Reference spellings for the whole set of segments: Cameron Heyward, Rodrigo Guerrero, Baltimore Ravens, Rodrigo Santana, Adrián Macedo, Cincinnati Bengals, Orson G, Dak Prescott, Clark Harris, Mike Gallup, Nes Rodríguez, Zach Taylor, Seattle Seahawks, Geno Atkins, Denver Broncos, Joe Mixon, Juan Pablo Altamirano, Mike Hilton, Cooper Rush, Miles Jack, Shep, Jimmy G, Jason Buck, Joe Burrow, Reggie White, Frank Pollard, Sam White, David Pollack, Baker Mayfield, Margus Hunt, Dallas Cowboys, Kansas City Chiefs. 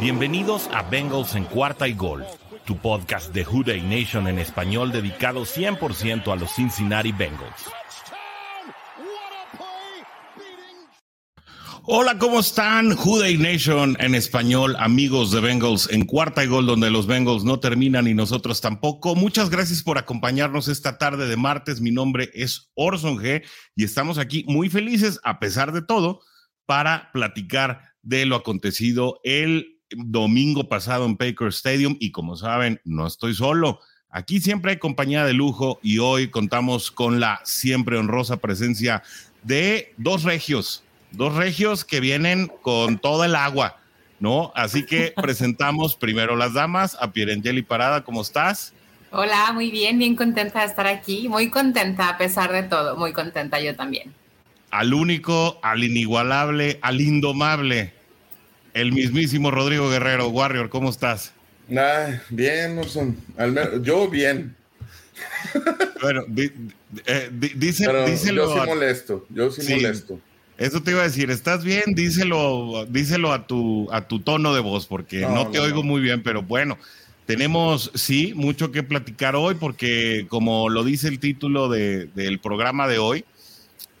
Bienvenidos a Bengals en Cuarta y Gol, tu podcast de Houday Nation en español dedicado 100% a los Cincinnati Bengals. Hola, ¿cómo están? Houday Nation en español, amigos de Bengals en Cuarta y Gol, donde los Bengals no terminan y nosotros tampoco. Muchas gracias por acompañarnos esta tarde de martes. Mi nombre es Orson G y estamos aquí muy felices, a pesar de todo, para platicar de lo acontecido el domingo pasado en Packer Stadium. Y como saben, no estoy solo. Aquí siempre hay compañía de lujo y hoy contamos con la siempre honrosa presencia de dos regios que vienen con todo el agua, ¿no? Así que presentamos primero las damas, a Pierinelli Parada. ¿Cómo estás? Hola, muy bien, bien contenta de estar aquí, muy contenta a pesar de todo, muy contenta yo también. Al único, al inigualable, al indomable, el mismísimo Rodrigo Guerrero. Warrior, ¿cómo estás? Bien, Orson. Yo bien. Bueno, díselo. Yo sí molesto. Eso te iba a decir, ¿estás bien? Díselo a tu tono de voz, porque no te oigo muy bien, pero bueno, tenemos, sí, mucho que platicar hoy, porque como lo dice el título del programa de hoy,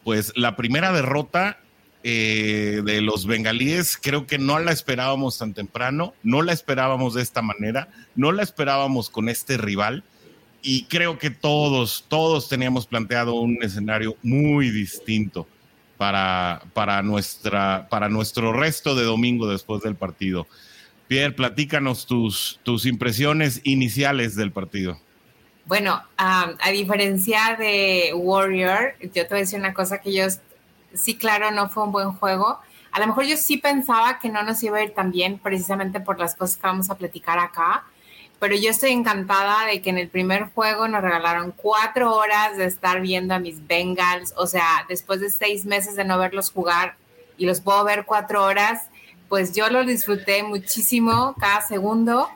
pues la primera derrota de los bengalíes, creo que no la esperábamos tan temprano, no la esperábamos de esta manera, no la esperábamos con este rival, y creo que todos teníamos planteado un escenario muy distinto para nuestro resto de domingo después del partido. Pierre, platícanos tus impresiones iniciales del partido. Bueno, a diferencia de Warrior, yo te voy a decir una cosa que yo, sí, claro, no fue un buen juego. A lo mejor yo sí pensaba que no nos iba a ir tan bien, precisamente por las cosas que vamos a platicar acá, pero yo estoy encantada de que en el primer juego nos regalaron 4 horas de estar viendo a mis Bengals. O sea, después de 6 meses de no verlos jugar y los puedo ver 4 horas, pues yo los disfruté muchísimo cada segundo.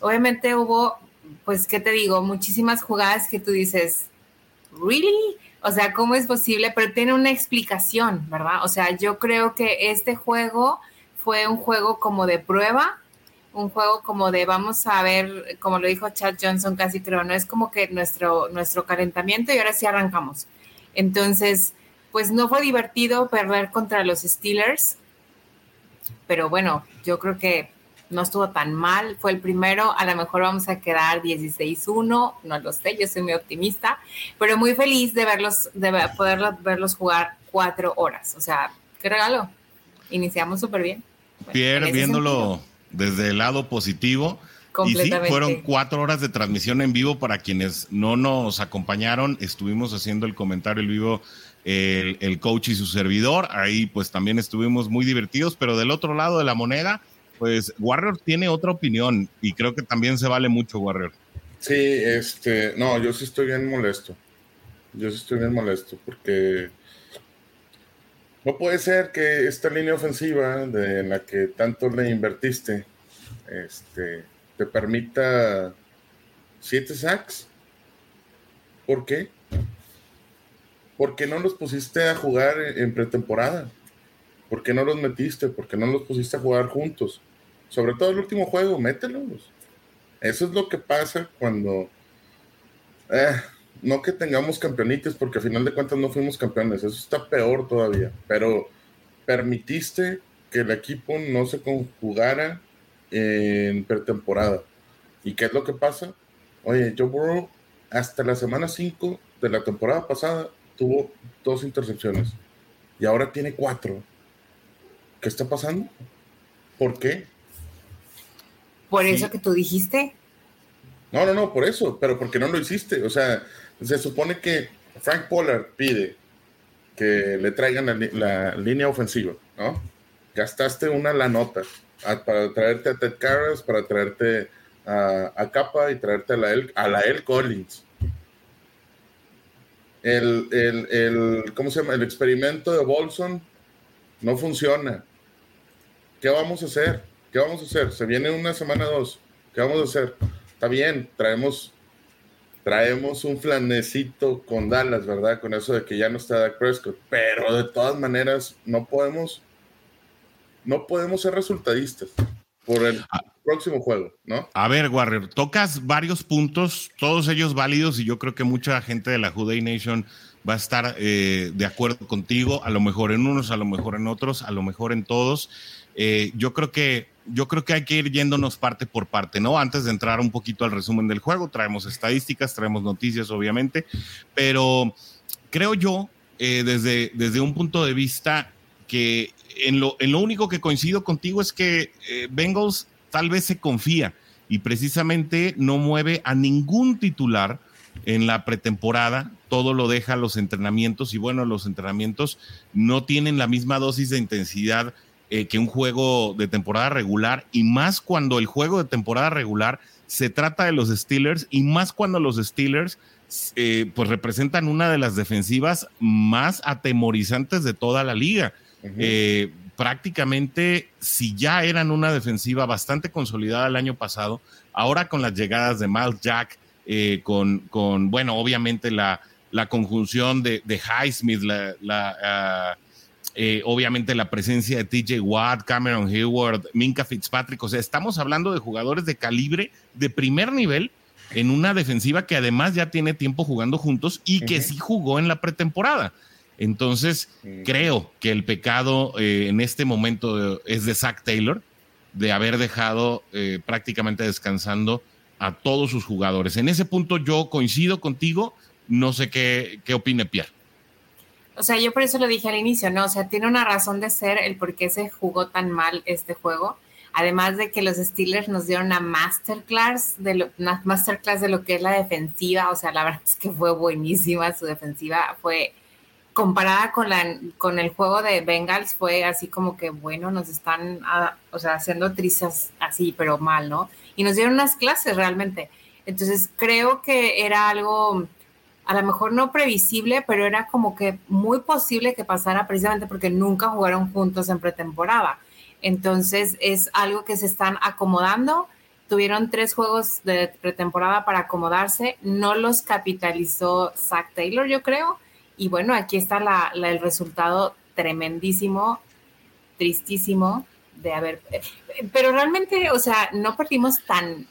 Obviamente hubo, pues, ¿qué te digo? Muchísimas jugadas que tú dices, ¿really? O sea, ¿cómo es posible? Pero tiene una explicación, ¿verdad? O sea, yo creo que este juego fue un juego como de prueba, un juego como de vamos a ver, como lo dijo Chad Johnson, casi creo, no es como que nuestro calentamiento y ahora sí arrancamos. Entonces, pues no fue divertido perder contra los Steelers, pero bueno, yo creo que no estuvo tan mal, fue el primero, a lo mejor vamos a quedar 16-1, no lo sé, yo soy muy optimista, pero muy feliz de verlos, de poderlos jugar 4 horas, o sea, qué regalo, iniciamos súper bien. Bueno, Pierre, viéndolo desde el lado positivo, y sí, fueron 4 horas de transmisión en vivo. Para quienes no nos acompañaron, estuvimos haciendo el comentario en vivo el coach y su servidor, ahí pues también estuvimos muy divertidos, pero del otro lado de la moneda, pues Warrior tiene otra opinión y creo que también se vale mucho, Warrior. Sí, no, yo sí estoy bien molesto. Porque no puede ser que esta línea ofensiva de la que tanto le invertiste te permita 7 sacks. ¿Por qué? ¿Por qué no los pusiste a jugar en pretemporada? ¿Por qué no los metiste? ¿Por qué no los pusiste a jugar juntos? Sobre todo el último juego, mételos. Eso es lo que pasa cuando... no que tengamos campeonitos, porque al final de cuentas no fuimos campeones. Eso está peor todavía. Pero permitiste que el equipo no se conjugara en pretemporada. ¿Y qué es lo que pasa? Oye, Joe Burrow, hasta la semana 5 de la temporada pasada, tuvo 2 intercepciones. Y ahora tiene 4. ¿Qué está pasando? ¿Por qué? ¿Por eso que tú dijiste? No, por eso, pero porque no lo hiciste. O sea, se supone que Frank Pollard pide que le traigan la línea ofensiva, ¿no? Gastaste una lanota para traerte a Ted Karras, para traerte a Kappa y traerte a la Collins. ¿Cómo se llama? El experimento de Volson no funciona. ¿Qué vamos a hacer? Se viene una semana 2. ¿Qué vamos a hacer? Está bien, traemos un flanecito con Dallas, ¿verdad? Con eso de que ya no está Dak Prescott, pero de todas maneras no podemos ser resultadistas. por el próximo juego, ¿no? A ver, Warrior, tocas varios puntos, todos ellos válidos, y yo creo que mucha gente de la Juday Nation va a estar de acuerdo contigo, a lo mejor en unos, a lo mejor en otros, a lo mejor en todos. Yo creo que hay que ir yéndonos parte por parte, ¿no? Antes de entrar un poquito al resumen del juego, traemos estadísticas, traemos noticias, obviamente, pero creo yo, desde un punto de vista que en lo único que coincido contigo es que Bengals tal vez se confía y precisamente no mueve a ningún titular en la pretemporada, todo lo deja a los entrenamientos y bueno, los entrenamientos no tienen la misma dosis de intensidad que un juego de temporada regular, y más cuando el juego de temporada regular se trata de los Steelers, y más cuando los Steelers pues representan una de las defensivas más atemorizantes de toda la liga. Uh-huh. Prácticamente, si ya eran una defensiva bastante consolidada el año pasado, ahora con las llegadas de Miles Jack, con bueno, obviamente la conjunción de Highsmith, obviamente la presencia de T.J. Watt, Cameron Heyward, Minkah Fitzpatrick, o sea, estamos hablando de jugadores de calibre de primer nivel en una defensiva que además ya tiene tiempo jugando juntos y que sí jugó en la pretemporada. Entonces, creo que el pecado en este momento es de Zach Taylor, de haber dejado prácticamente descansando a todos sus jugadores. En ese punto yo coincido contigo, no sé qué opine Pierre. O sea, yo por eso lo dije al inicio, ¿no? O sea, tiene una razón de ser el por qué se jugó tan mal este juego. Además de que los Steelers nos dieron una masterclass de lo que es la defensiva. O sea, la verdad es que fue buenísima su defensiva. Fue, comparada con el juego de Bengals, fue así como que, bueno, nos están haciendo trizas así, pero mal, ¿no? Y nos dieron unas clases realmente. Entonces, creo que era algo, a lo mejor no previsible, pero era como que muy posible que pasara precisamente porque nunca jugaron juntos en pretemporada. Entonces es algo que se están acomodando. Tuvieron 3 juegos de pretemporada para acomodarse. No los capitalizó Zach Taylor, yo creo. Y bueno, aquí está el resultado tremendísimo, tristísimo de haber... Pero realmente, o sea, no perdimos tan...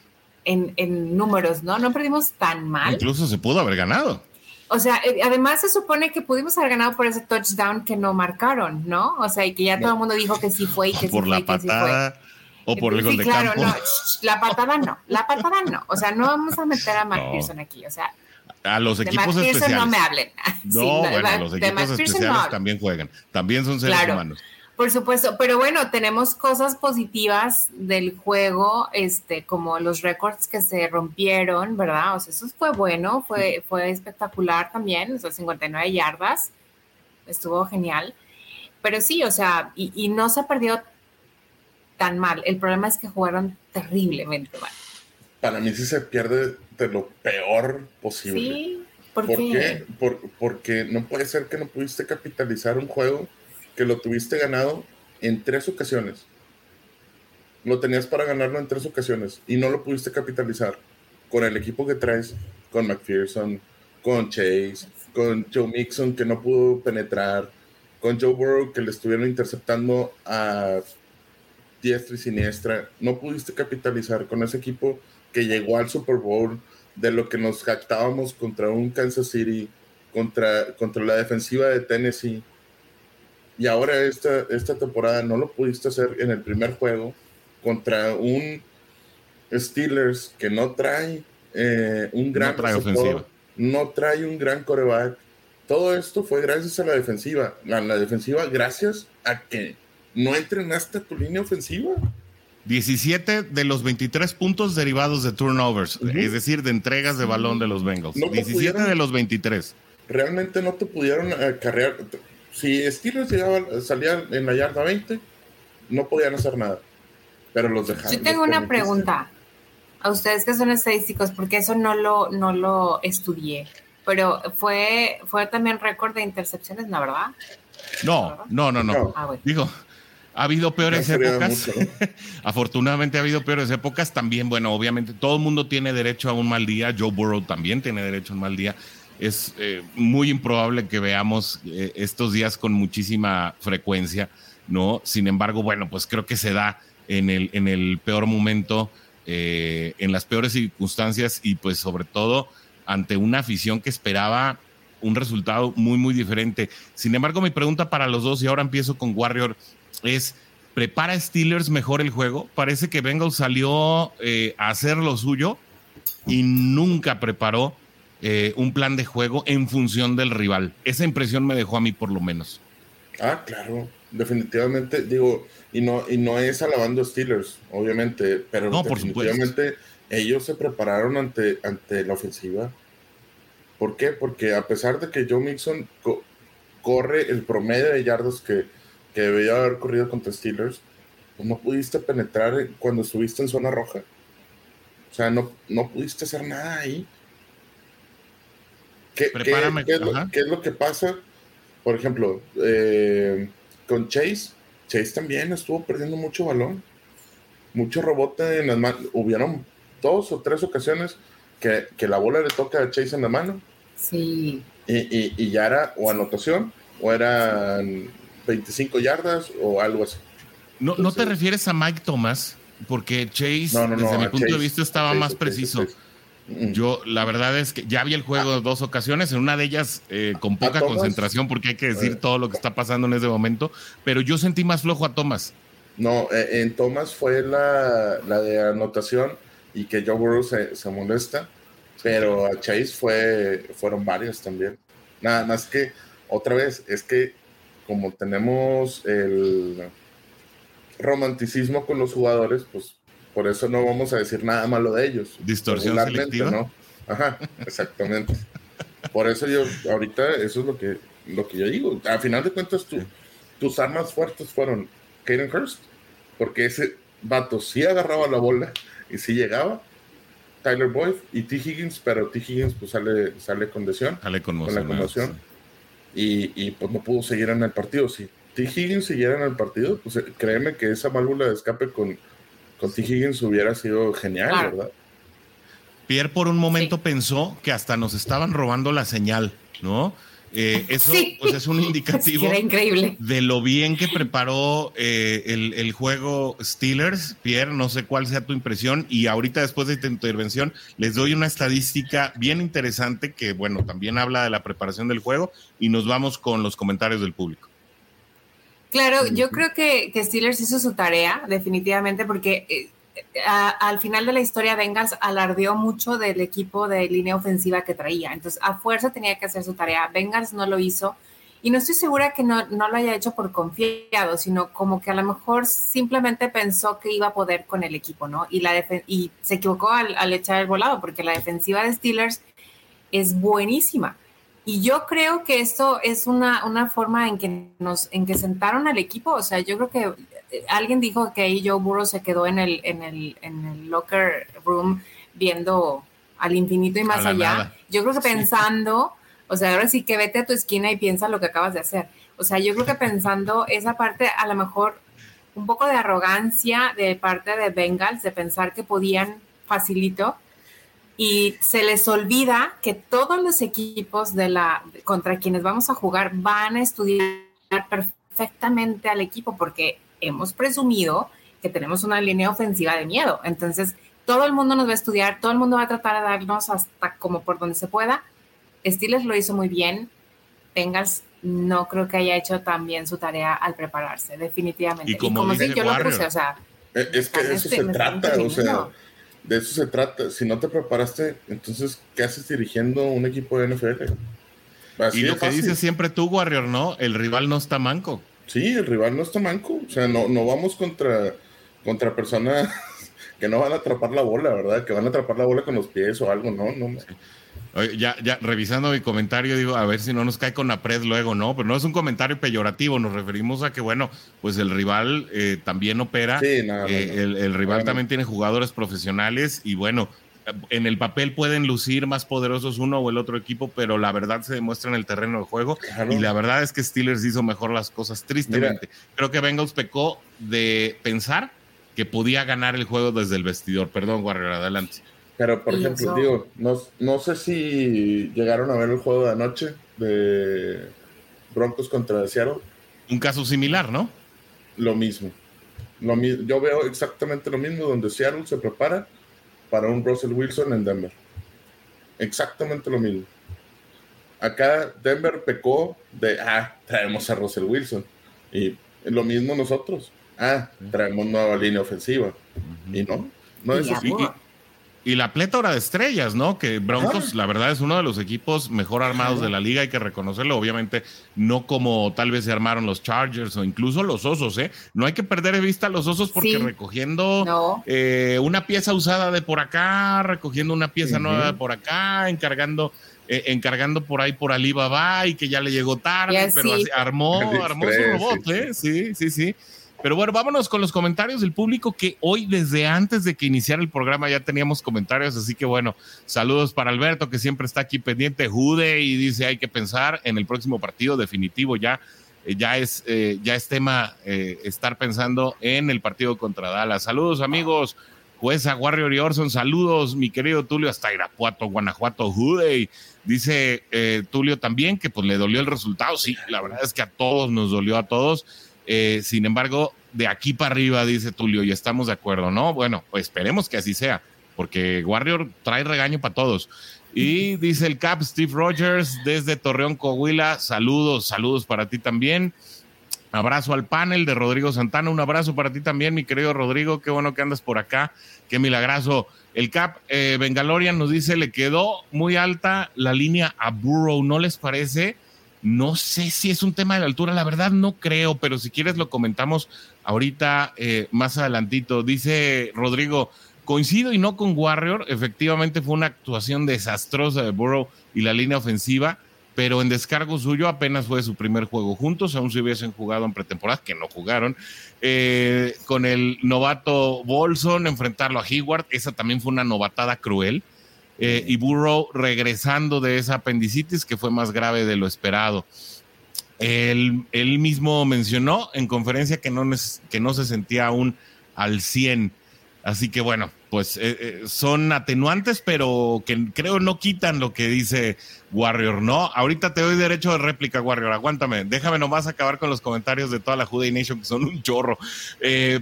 En números, ¿no? No perdimos tan mal. Incluso se pudo haber ganado. O sea, además se supone que pudimos haber ganado por ese touchdown que no marcaron, ¿no? O sea, y que ya todo el mundo dijo que sí fue y que sí fue. Por la patada o por el gol de campo. Sí, claro, no. La patada no. O sea, no vamos a meter a McPherson aquí, o sea. A los equipos especiales. De McPherson no me hablen. No, sí, bueno, los equipos especiales no también juegan. También son seres humanos. Por supuesto, pero bueno, tenemos cosas positivas del juego, como los récords que se rompieron, ¿verdad? O sea, eso fue bueno, fue espectacular también, o sea, 59 yardas, estuvo genial. Pero sí, o sea, y no se perdió tan mal, el problema es que jugaron terriblemente mal. Para mí sí se pierde de lo peor posible. ¿Sí? ¿Por qué? Porque no puede ser que no pudiste capitalizar un juego que lo tuviste ganado en 3 ocasiones. Lo tenías para ganarlo en 3 ocasiones y no lo pudiste capitalizar con el equipo que traes, con McPherson, con Chase, con Joe Mixon, que no pudo penetrar, con Joe Burrow, que le estuvieron interceptando a diestra y siniestra. No pudiste capitalizar con ese equipo que llegó al Super Bowl, de lo que nos jactábamos contra un Kansas City, contra la defensiva de Tennessee. Y ahora esta temporada no lo pudiste hacer en el primer juego contra un Steelers que no trae ofensiva. No trae un gran quarterback. Todo esto fue gracias a la defensiva. La defensiva gracias a que no entrenaste tu línea ofensiva. 17 de los 23 puntos derivados de turnovers, es decir, de entregas de balón de los Bengals. No 17 pudieron, de los 23. Realmente no te pudieron acarrear... Si Steelers salía en la yarda 20, no podían hacer nada. Pero los dejaron. Yo tengo una pregunta. A ustedes que son estadísticos, porque eso no lo estudié. Pero fue también récord de intercepciones, ¿no, verdad? No. Ah, bueno. Digo, ha habido peores épocas. Mucho, ¿no? Afortunadamente ha habido peores épocas. También, bueno, obviamente todo el mundo tiene derecho a un mal día. Joe Burrow también tiene derecho a un mal día. Es muy improbable que veamos estos días con muchísima frecuencia, ¿no? Sin embargo, bueno, pues creo que se da en el peor momento, en las peores circunstancias, y pues sobre todo ante una afición que esperaba un resultado muy, muy diferente. Sin embargo, mi pregunta para los dos, y ahora empiezo con Warrior, es: ¿prepara Steelers mejor el juego? Parece que Bengals salió a hacer lo suyo y nunca preparó un plan de juego en función del rival. Esa impresión me dejó a mí, por lo menos. Ah, claro, definitivamente, digo, y no es alabando a Steelers, obviamente, pero no, definitivamente ellos se prepararon ante la ofensiva. ¿Por qué? Porque a pesar de que Joe Mixon corre el promedio de yardas que debería haber corrido contra Steelers, pues no pudiste penetrar cuando estuviste en zona roja. O sea, no pudiste hacer nada ahí. ¿Qué es lo que pasa? Por ejemplo, con Chase también estuvo perdiendo mucho balón, mucho rebote en las manos. Hubieron 2 o 3 ocasiones que la bola le toca a Chase en la mano. Sí. Y ya era o anotación, o eran 25 yardas o algo así. No, entonces, ¿no te refieres a Mike Thomas? Porque Chase, desde mi punto de vista, estaba Chase, más preciso. Yo, la verdad es que ya vi el juego 2 ocasiones, en una de ellas con poca concentración, porque hay que decir todo lo que está pasando en ese momento, pero yo sentí más flojo a Thomas. No, en Thomas fue la de anotación y que Joe Burrow se molesta, pero a Chase fueron varios también. Nada más que, otra vez, es que como tenemos el romanticismo con los jugadores, pues por eso no vamos a decir nada malo de ellos. Distorsión selectiva, ¿no? Ajá, exactamente. Por eso yo, ahorita, eso es lo que yo digo. A final de cuentas, tus armas fuertes fueron Hayden Hurst, porque ese vato sí agarraba la bola y sí llegaba. Tyler Boyd y T. Higgins, pero T. Higgins pues sale con lesión. Sale con la conmoción. Sí. Y pues no pudo seguir en el partido. Si T. Higgins siguiera en el partido, pues créeme que esa válvula de escape con Tee Higgins hubiera sido genial, claro, ¿verdad? Pierre por un momento pensó que hasta nos estaban robando la señal, ¿no? Eso pues es un indicativo de lo bien que preparó el juego Steelers. Pierre, no sé cuál sea tu impresión, y ahorita después de tu intervención les doy una estadística bien interesante que, bueno, también habla de la preparación del juego, y nos vamos con los comentarios del público. Claro, yo creo que Steelers hizo su tarea, definitivamente, porque al final de la historia Bengals alardeó mucho del equipo de línea ofensiva que traía. Entonces, a fuerza tenía que hacer su tarea. Bengals no lo hizo, y no estoy segura que no lo haya hecho por confiado, sino como que a lo mejor simplemente pensó que iba a poder con el equipo, ¿no? Y y se equivocó al echar el volado, porque la defensiva de Steelers es buenísima. Y yo creo que esto es una forma en que sentaron al equipo. O sea, yo creo que alguien dijo que ahí Joe Burrow se quedó en el locker room viendo al infinito y más allá. Nada. Yo creo que pensando, o sea, ahora sí que vete a tu esquina y piensa lo que acabas de hacer. O sea, yo creo que pensando esa parte, a lo mejor un poco de arrogancia de parte de Bengals, de pensar que podían facilito. Y se les olvida que todos los equipos contra quienes vamos a jugar van a estudiar perfectamente al equipo, porque hemos presumido que tenemos una línea ofensiva de miedo. Entonces, todo el mundo nos va a estudiar, todo el mundo va a tratar de darnos hasta como por donde se pueda. Steelers lo hizo muy bien. Bengals no creo que haya hecho tan bien su tarea al prepararse, definitivamente. Y como dice, si yo lo puse, o sea... Es que de eso se trata, o sea... De eso se trata. Si no te preparaste, entonces, ¿qué haces dirigiendo un equipo de NFL? Así y lo que dices siempre tú, Warrior, ¿no? El rival no está manco. Sí, el rival no está manco. O sea, no vamos contra personas que no van a atrapar la bola, ¿verdad? Que van a atrapar la bola con los pies o algo, ¿no? Sí. Oye, ya revisando mi comentario, digo, a ver si no nos cae con Apred luego, ¿no? Pero no es un comentario peyorativo, nos referimos a que, bueno, pues el rival también opera, sí, no. El rival también tiene jugadores profesionales y, bueno, en el papel pueden lucir más poderosos uno o el otro equipo, pero la verdad se demuestra en el terreno de juego, claro. Y la verdad es que Steelers hizo mejor las cosas, tristemente. Mira. Creo que Bengals pecó de pensar que podía ganar el juego desde el vestidor. Perdón, Warrior, adelante. Pero, por ejemplo, digo, no sé si llegaron a ver el juego de anoche de Broncos contra Seattle. Un caso similar, ¿no? Lo mismo. yo veo exactamente lo mismo donde Seattle se prepara para un Russell Wilson en Denver. Exactamente lo mismo. Acá Denver pecó de, traemos a Russell Wilson. Y lo mismo nosotros. Traemos nueva línea ofensiva. Uh-huh. Y no es así. Y la plétora de estrellas, ¿no? Que Broncos, la verdad, es uno de los equipos mejor armados de la liga, hay que reconocerlo, obviamente, no como tal vez se armaron los Chargers o incluso los Osos, ¿eh? No hay que perder de vista a los Osos porque recogiendo una pieza usada de por acá, recogiendo una pieza nueva de por acá, encargando por ahí por Alibaba y que ya le llegó tarde, pero así, armó su robot, ¿eh? Sí. Pero bueno, vámonos con los comentarios del público, que hoy desde antes de que iniciara el programa ya teníamos comentarios, así que bueno, saludos para Alberto, que siempre está aquí pendiente, Jude, y dice, hay que pensar en el próximo partido definitivo, ya es tema estar pensando en el partido contra Dallas. Saludos amigos, Jueza, Warrior y Orson, saludos, mi querido Tulio, hasta Irapuato, Guanajuato, Jude. Dice Tulio también que pues le dolió el resultado, sí, la verdad es que a todos nos dolió, a todos. Sin embargo, de aquí para arriba, dice Tulio, y estamos de acuerdo, ¿no? Bueno, pues esperemos que así sea, porque Warrior trae regaño para todos. Y dice el Cap Steve Rogers desde Torreón, Coahuila, saludos para ti también. Abrazo al panel de Rodrigo Santana, un abrazo para ti también, mi querido Rodrigo, qué bueno que andas por acá, qué milagrazo. El Cap Bengalorian nos dice, le quedó muy alta la línea a Burrow, ¿no les parece? No sé si es un tema de la altura, la verdad no creo, pero si quieres lo comentamos ahorita más adelantito. Dice Rodrigo, coincido y no con Warrior, efectivamente fue una actuación desastrosa de Burrow y la línea ofensiva, pero en descargo suyo apenas fue su primer juego juntos, aún si hubiesen jugado en pretemporada, que no jugaron, con el novato Volson, enfrentarlo a Heyward, esa también fue una novatada cruel. Y Burrow regresando de esa apendicitis que fue más grave de lo esperado. Él mismo mencionó en conferencia que no se sentía aún al 100. Así que bueno, pues son atenuantes, pero que creo no quitan lo que dice Warrior, ¿no? Ahorita te doy derecho de réplica, Warrior, aguántame. Déjame nomás acabar con los comentarios de toda la Juday Nation, que son un chorro.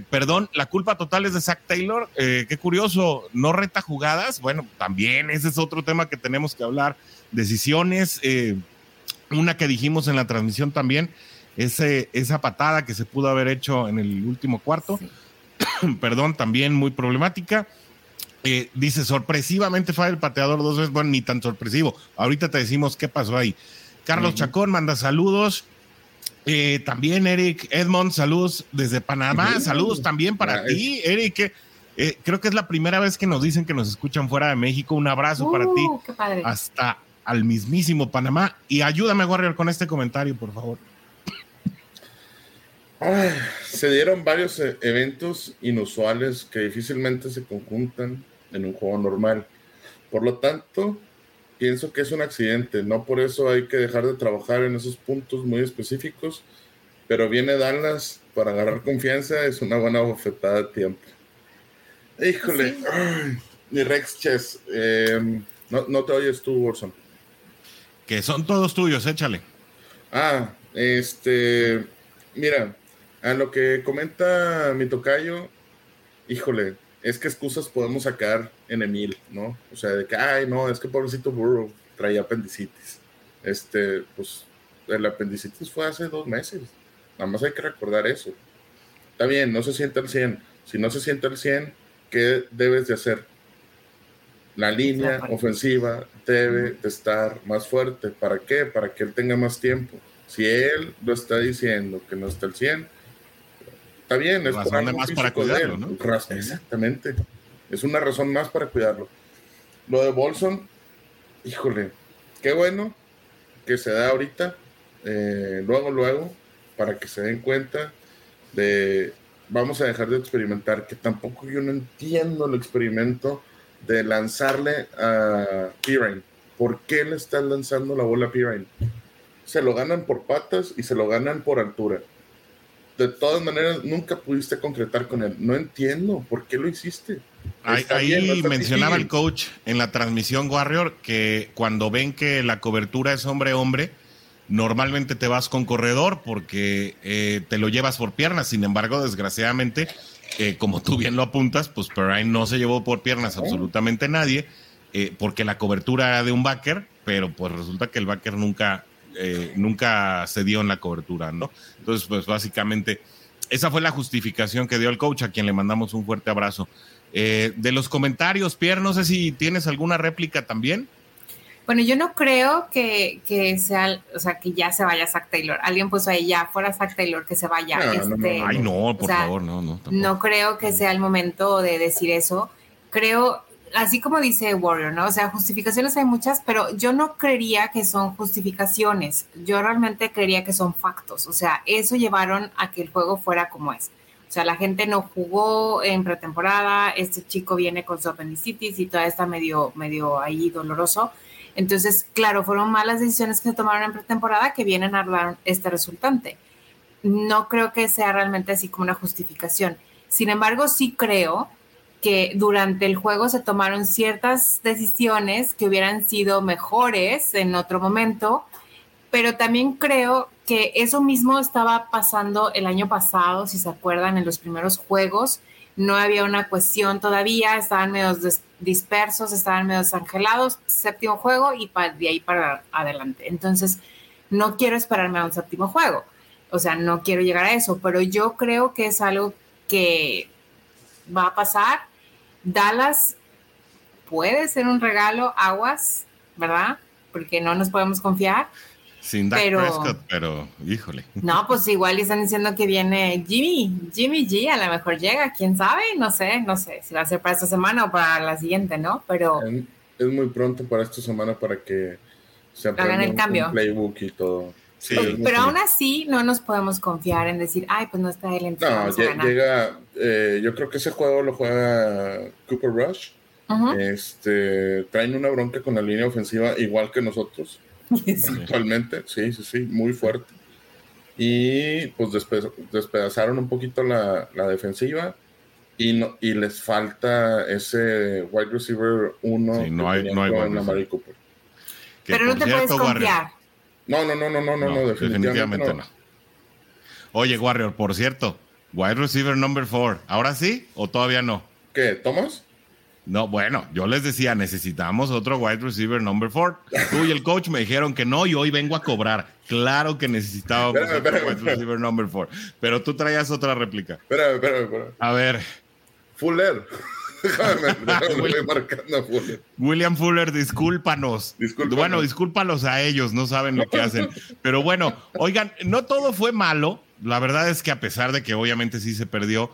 Perdón, la culpa total es de Zach Taylor. Qué curioso, no reta jugadas. Bueno, también ese es otro tema que tenemos que hablar. Decisiones, una que dijimos en la transmisión también, esa patada que se pudo haber hecho en el último cuarto. Sí. Perdón, también muy problemática. Dice, sorpresivamente falla el pateador dos veces. Bueno, ni tan sorpresivo. Ahorita te decimos qué pasó ahí. Carlos Chacón manda saludos. También Eric Edmond, saludos desde Panamá. Saludos también para ti, Eric. Creo que es la primera vez que nos dicen que nos escuchan fuera de México. Un abrazo para ti. Qué padre. Hasta al mismísimo Panamá. Y ayúdame, Warrior, con este comentario, por favor. Se dieron varios eventos inusuales que difícilmente se conjuntan en un juego normal. Por lo tanto, pienso que es un accidente. No por eso hay que dejar de trabajar en esos puntos muy específicos, pero viene Dallas para agarrar confianza. Es una buena bofetada de tiempo. Híjole, sí. Ni Rex Chess. No te oyes tú, Wilson. Que son todos tuyos, échale. Mira, a lo que comenta mi tocayo, híjole, es que excusas podemos sacar en Emil, ¿no? O sea, de que, es que pobrecito Burrow traía apendicitis. Pues, el apendicitis fue hace 2 meses. Nada más hay que recordar eso. Está bien, no se siente al 100. Si no se siente al 100, ¿qué debes de hacer? La línea ofensiva debe de estar más fuerte. ¿Para qué? Para que él tenga más tiempo. Si él lo está diciendo que no está al 100, está bien, es por algo más para cuidarlo, ¿no? Exactamente, es una razón más para cuidarlo. Lo de Volson, híjole, qué bueno que se da ahorita, luego, para que se den cuenta de, vamos a dejar de experimentar, que tampoco yo no entiendo el experimento de lanzarle a Pirine. ¿Por qué le estás lanzando la bola a Pirine? Se lo ganan por patas y se lo ganan por altura. De todas maneras, nunca pudiste concretar con él. No entiendo por qué lo hiciste. Ahí mencionaba el coach en la transmisión, Warrior, que cuando ven que la cobertura es hombre-hombre, Normalmente te vas con corredor porque te lo llevas por piernas. Sin embargo, desgraciadamente, como tú bien lo apuntas, pues Perrine no se llevó por piernas absolutamente nadie, porque la cobertura era de un backer, pero pues resulta que el backer nunca se dio en la cobertura, ¿no? Entonces, pues básicamente esa fue la justificación que dio el coach, a quien le mandamos un fuerte abrazo. De los comentarios, Pierre, no sé si tienes alguna réplica también. Bueno, yo no creo que sea, o sea, que ya se vaya Zach Taylor. Alguien puso ahí ya fuera Zach Taylor, que se vaya. No. Ay, no, por favor, no. Tampoco. No creo que sea el momento de decir eso. Creo, así como dice Warrior, ¿no? O sea, justificaciones hay muchas, pero yo no creería que son justificaciones. Yo realmente creería que son factos. O sea, eso llevaron a que el juego fuera como es. O sea, la gente no jugó en pretemporada. Este chico viene con su apendicitis y todavía está medio ahí doloroso. Entonces, claro, fueron malas decisiones que se tomaron en pretemporada que vienen a dar este resultante. No creo que sea realmente así como una justificación. Sin embargo, sí creo que durante el juego se tomaron ciertas decisiones que hubieran sido mejores en otro momento, pero también creo que eso mismo estaba pasando el año pasado, si se acuerdan, en los primeros juegos. No había una cuestión todavía, estaban medio dispersos, estaban medio desangelados, séptimo juego y de ahí para adelante. Entonces, no quiero esperarme a un séptimo juego, o sea, no quiero llegar a eso, pero yo creo que es algo que va a pasar. Dallas puede ser un regalo, aguas, ¿verdad? Porque no nos podemos confiar. Sin Dak Prescott, pero híjole. No, pues igual están diciendo que viene Jimmy G, a lo mejor llega, quién sabe, no sé si va a ser para esta semana o para la siguiente, ¿no? Pero es muy pronto para esta semana para que se hagan el cambio, playbook y todo. Sí, pero aún así no nos podemos confiar en decir, ay, pues no está él. No, llega, yo creo que ese juego lo juega Cooper Rush. Uh-huh. Traen una bronca con la línea ofensiva igual que nosotros. Sí. Actualmente, sí, muy fuerte. Y pues despedazaron un poquito la defensiva y les falta ese wide receiver 1. Sí, no hay wide receiver. Cooper. Pero no te puedes confiar. No, definitivamente no. Oye, Warrior, por cierto, wide receiver number 4, ¿ahora sí o todavía no? ¿Qué, Tomás? No, bueno, yo les decía, necesitamos otro wide receiver number 4. Tú y el coach me dijeron que no y hoy vengo a cobrar. Claro que necesitábamos otro wide receiver number 4. Pero tú traías otra réplica. Espérame. A ver. Fuller. Fuller. William Fuller, discúlpanos. Bueno, discúlpalos a ellos, no saben lo que hacen. Pero bueno, oigan, no todo fue malo. La verdad es que a pesar de que obviamente sí se perdió,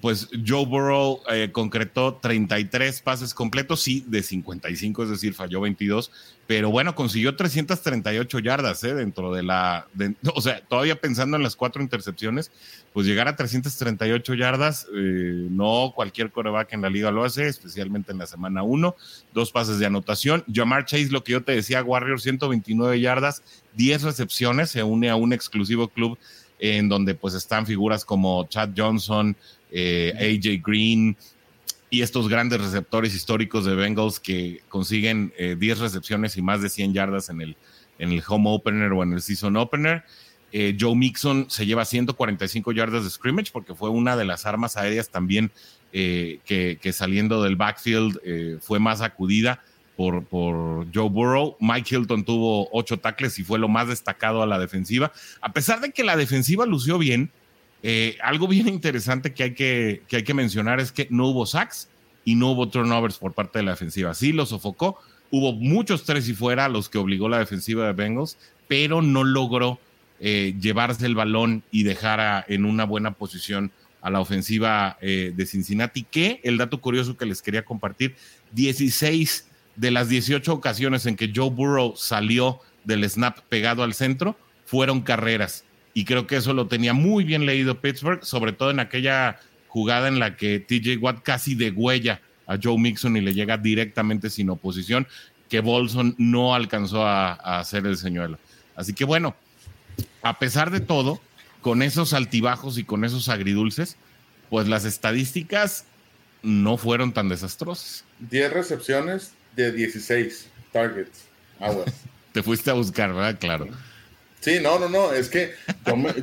pues Joe Burrow concretó 33 pases completos, sí, de 55, es decir, falló 22, pero bueno, consiguió 338 yardas, dentro de la... o sea, todavía pensando en las 4 intercepciones, pues llegar a 338 yardas, no cualquier quarterback en la liga lo hace, especialmente en la semana 1, 2 pases de anotación. Ja'Marr Chase, lo que yo te decía, Warrior, 129 yardas, 10 recepciones, se une a un exclusivo club en donde pues están figuras como Chad Johnson, AJ Green y estos grandes receptores históricos de Bengals que consiguen 10 recepciones y más de 100 yardas en el home opener o en el season opener. Joe Mixon se lleva 145 yardas de scrimmage porque fue una de las armas aéreas también que saliendo del backfield fue más acudida por Joe Burrow. Mike Hilton tuvo 8 tackles y fue lo más destacado a la defensiva. A pesar de que la defensiva lució bien, algo bien interesante que hay que mencionar es que no hubo sacks y no hubo turnovers por parte de la defensiva. Sí, lo sofocó. Hubo muchos 3 y fuera a los que obligó la defensiva de Bengals, pero no logró llevarse el balón y dejar en una buena posición a la ofensiva de Cincinnati, que el dato curioso que les quería compartir, 16 de las 18 ocasiones en que Joe Burrow salió del snap pegado al centro, fueron carreras. Y creo que eso lo tenía muy bien leído Pittsburgh, sobre todo en aquella jugada en la que T.J. Watt casi degüella a Joe Mixon y le llega directamente sin oposición, que Volson no alcanzó a hacer el señuelo. Así que bueno, a pesar de todo, con esos altibajos y con esos agridulces, pues las estadísticas no fueron tan desastrosas. 10 recepciones de 16 targets. Aguas. Te fuiste a buscar, ¿verdad? Claro. Sí, no, es que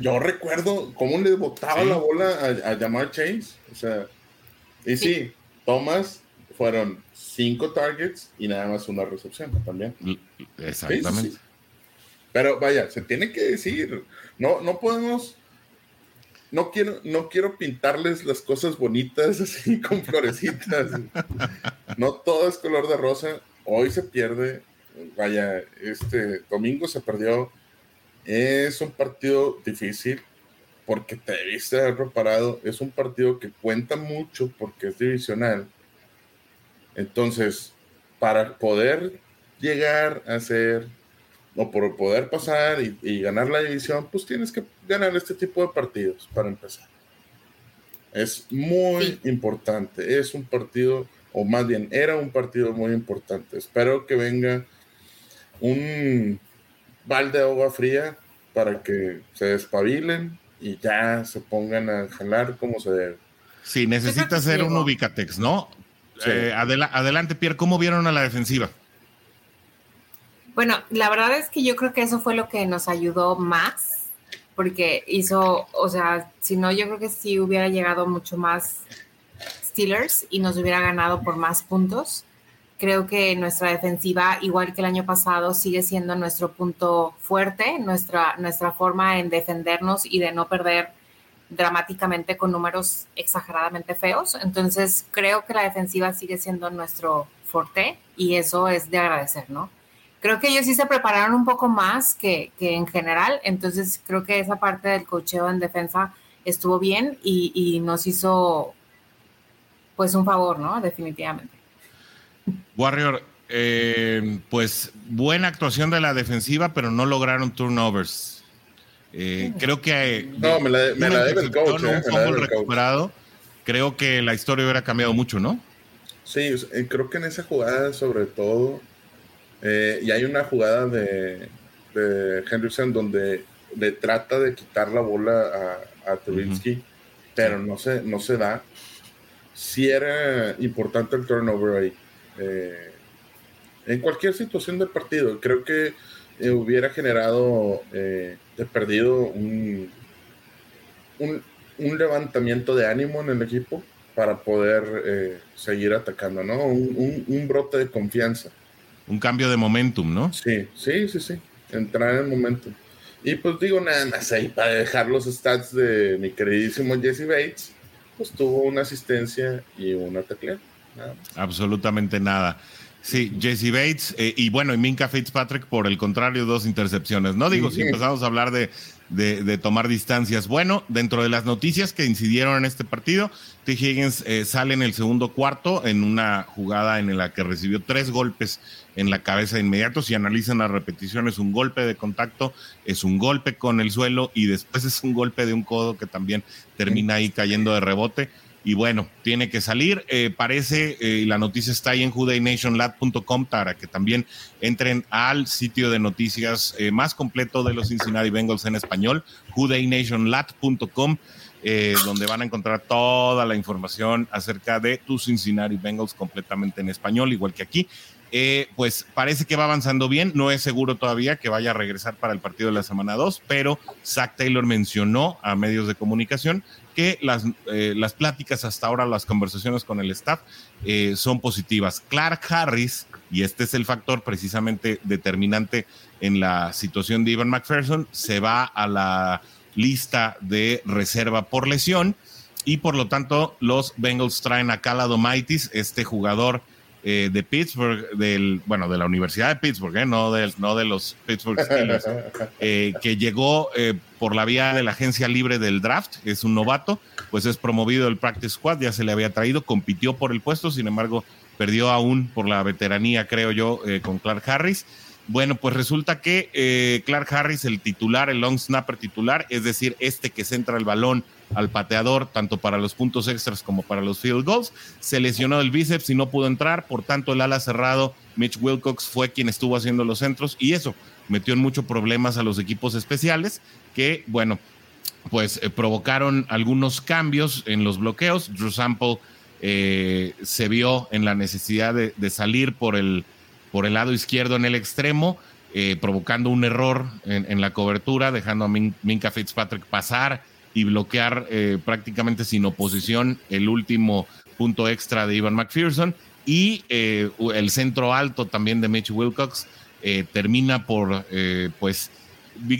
yo recuerdo cómo le botaba la bola a Ja'Marr Chase, o sea, y sí, Thomas fueron 5 targets y nada más una recepción también. Exactamente. Sí. Pero vaya, se tiene que decir, no podemos, no quiero pintarles las cosas bonitas así con florecitas, no todo es color de rosa, hoy se pierde, vaya, este domingo se perdió. Es un partido difícil porque te debiste haber preparado. Es un partido que cuenta mucho porque es divisional. Entonces, para poder llegar a ser o por poder pasar y ganar la división, pues tienes que ganar este tipo de partidos para empezar. Es muy importante. Es un partido, o más bien, era un partido muy importante. Espero que venga un balde de agua fría para que se despabilen y ya se pongan a jalar como se debe. Sí, necesita hacer un ubicatex, ¿no? Sí. Adelante, Pierre, ¿cómo vieron a la defensiva? Bueno, la verdad es que yo creo que eso fue lo que nos ayudó más, porque hizo, o sea, si no, yo creo que sí hubiera llegado mucho más Steelers y nos hubiera ganado por más puntos. Creo que nuestra defensiva, igual que el año pasado, sigue siendo nuestro punto fuerte, nuestra forma en defendernos y de no perder dramáticamente con números exageradamente feos. Entonces, creo que la defensiva sigue siendo nuestro fuerte y eso es de agradecer, ¿no? Creo que ellos sí se prepararon un poco más que en general. Entonces, creo que esa parte del coacheo en defensa estuvo bien y nos hizo, pues, un favor, ¿no? Definitivamente. Warrior, pues buena actuación de la defensiva, pero no lograron turnovers. Creo que no, me la debe el coach. Un fumble recuperado. Creo que la historia hubiera cambiado mucho, ¿no? Sí, creo que en esa jugada sobre todo, y hay una jugada de Henderson donde le trata de quitar la bola a Trubisky, pero no se da. Sí era importante el turnover ahí. En cualquier situación del partido, creo que hubiera generado perdido un levantamiento de ánimo en el equipo para poder seguir atacando, ¿no? Un brote de confianza. Un cambio de momentum, ¿no? Sí. Entrar en el momentum. Y pues digo, nada más ahí para dejar los stats de mi queridísimo Jesse Bates, pues tuvo una asistencia y una tacleada. Absolutamente nada. Sí, Jesse Bates y bueno, y Minkah Fitzpatrick, por el contrario, 2 intercepciones. No digo, si empezamos a hablar de tomar distancias. Bueno, dentro de las noticias que incidieron en este partido, Tee Higgins sale en el segundo cuarto en una jugada en la que recibió 3 golpes en la cabeza inmediatos. Si analizan las repeticiones, un golpe de contacto, es un golpe con el suelo y después es un golpe de un codo que también termina ahí cayendo de rebote. Y bueno, tiene que salir, parece, la noticia está ahí en judainationlab.com para que también entren al sitio de noticias más completo de los Cincinnati Bengals en español, judainationlab.com, donde van a encontrar toda la información acerca de tus Cincinnati Bengals completamente en español, igual que aquí. Pues parece que va avanzando bien, no es seguro todavía que vaya a regresar para el partido de la semana 2, pero Zach Taylor mencionó a medios de comunicación que las pláticas hasta ahora, las conversaciones con el staff son positivas. Clark Harris, y este es el factor precisamente determinante en la situación de Evan McPherson, se va a la lista de reserva por lesión y por lo tanto los Bengals traen a Cal Adomaitis, este jugador de Pittsburgh, de la Universidad de Pittsburgh, no de los Pittsburgh Steelers, que llegó por la vía de la agencia libre del draft, es un novato, pues es promovido del practice squad, ya se le había traído, compitió por el puesto, sin embargo perdió aún por la veteranía, creo yo, con Clark Harris. Bueno, pues resulta que Clark Harris, el titular, el long snapper titular, es decir, este que centra el balón al pateador, tanto para los puntos extras como para los field goals, se lesionó el bíceps y no pudo entrar, por tanto el ala cerrado, Mitch Wilcox, fue quien estuvo haciendo los centros y eso metió en muchos problemas a los equipos especiales que, bueno, pues provocaron algunos cambios en los bloqueos. Drew Sample se vio en la necesidad de salir por el lado izquierdo en el extremo, provocando un error en la cobertura, dejando a Minkah Fitzpatrick pasar y bloquear prácticamente sin oposición el último punto extra de Evan McPherson, y el centro alto también de Mitch Wilcox termina por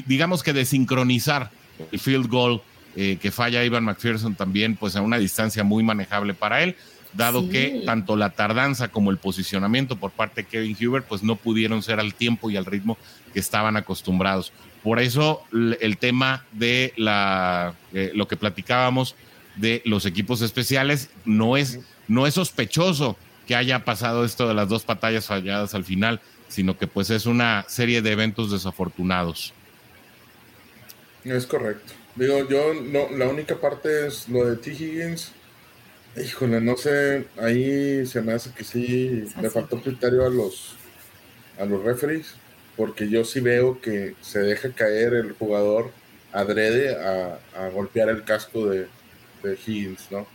digamos que desincronizar el field goal que falla Evan McPherson también, pues a una distancia muy manejable para él, dado sí. que tanto la tardanza como el posicionamiento por parte de Kevin Huber pues no pudieron ser al tiempo y al ritmo que estaban acostumbrados. Por eso el tema de lo que platicábamos de los equipos especiales, no es sospechoso que haya pasado esto de las dos batallas falladas al final, sino que pues es una serie de eventos desafortunados. Es correcto. Digo, yo no, la única parte es lo de Tee Higgins. Híjole, no sé, ahí se me hace que sí le faltó criterio a los referees, porque yo sí veo que se deja caer el jugador adrede a golpear el casco de Higgins, ¿no?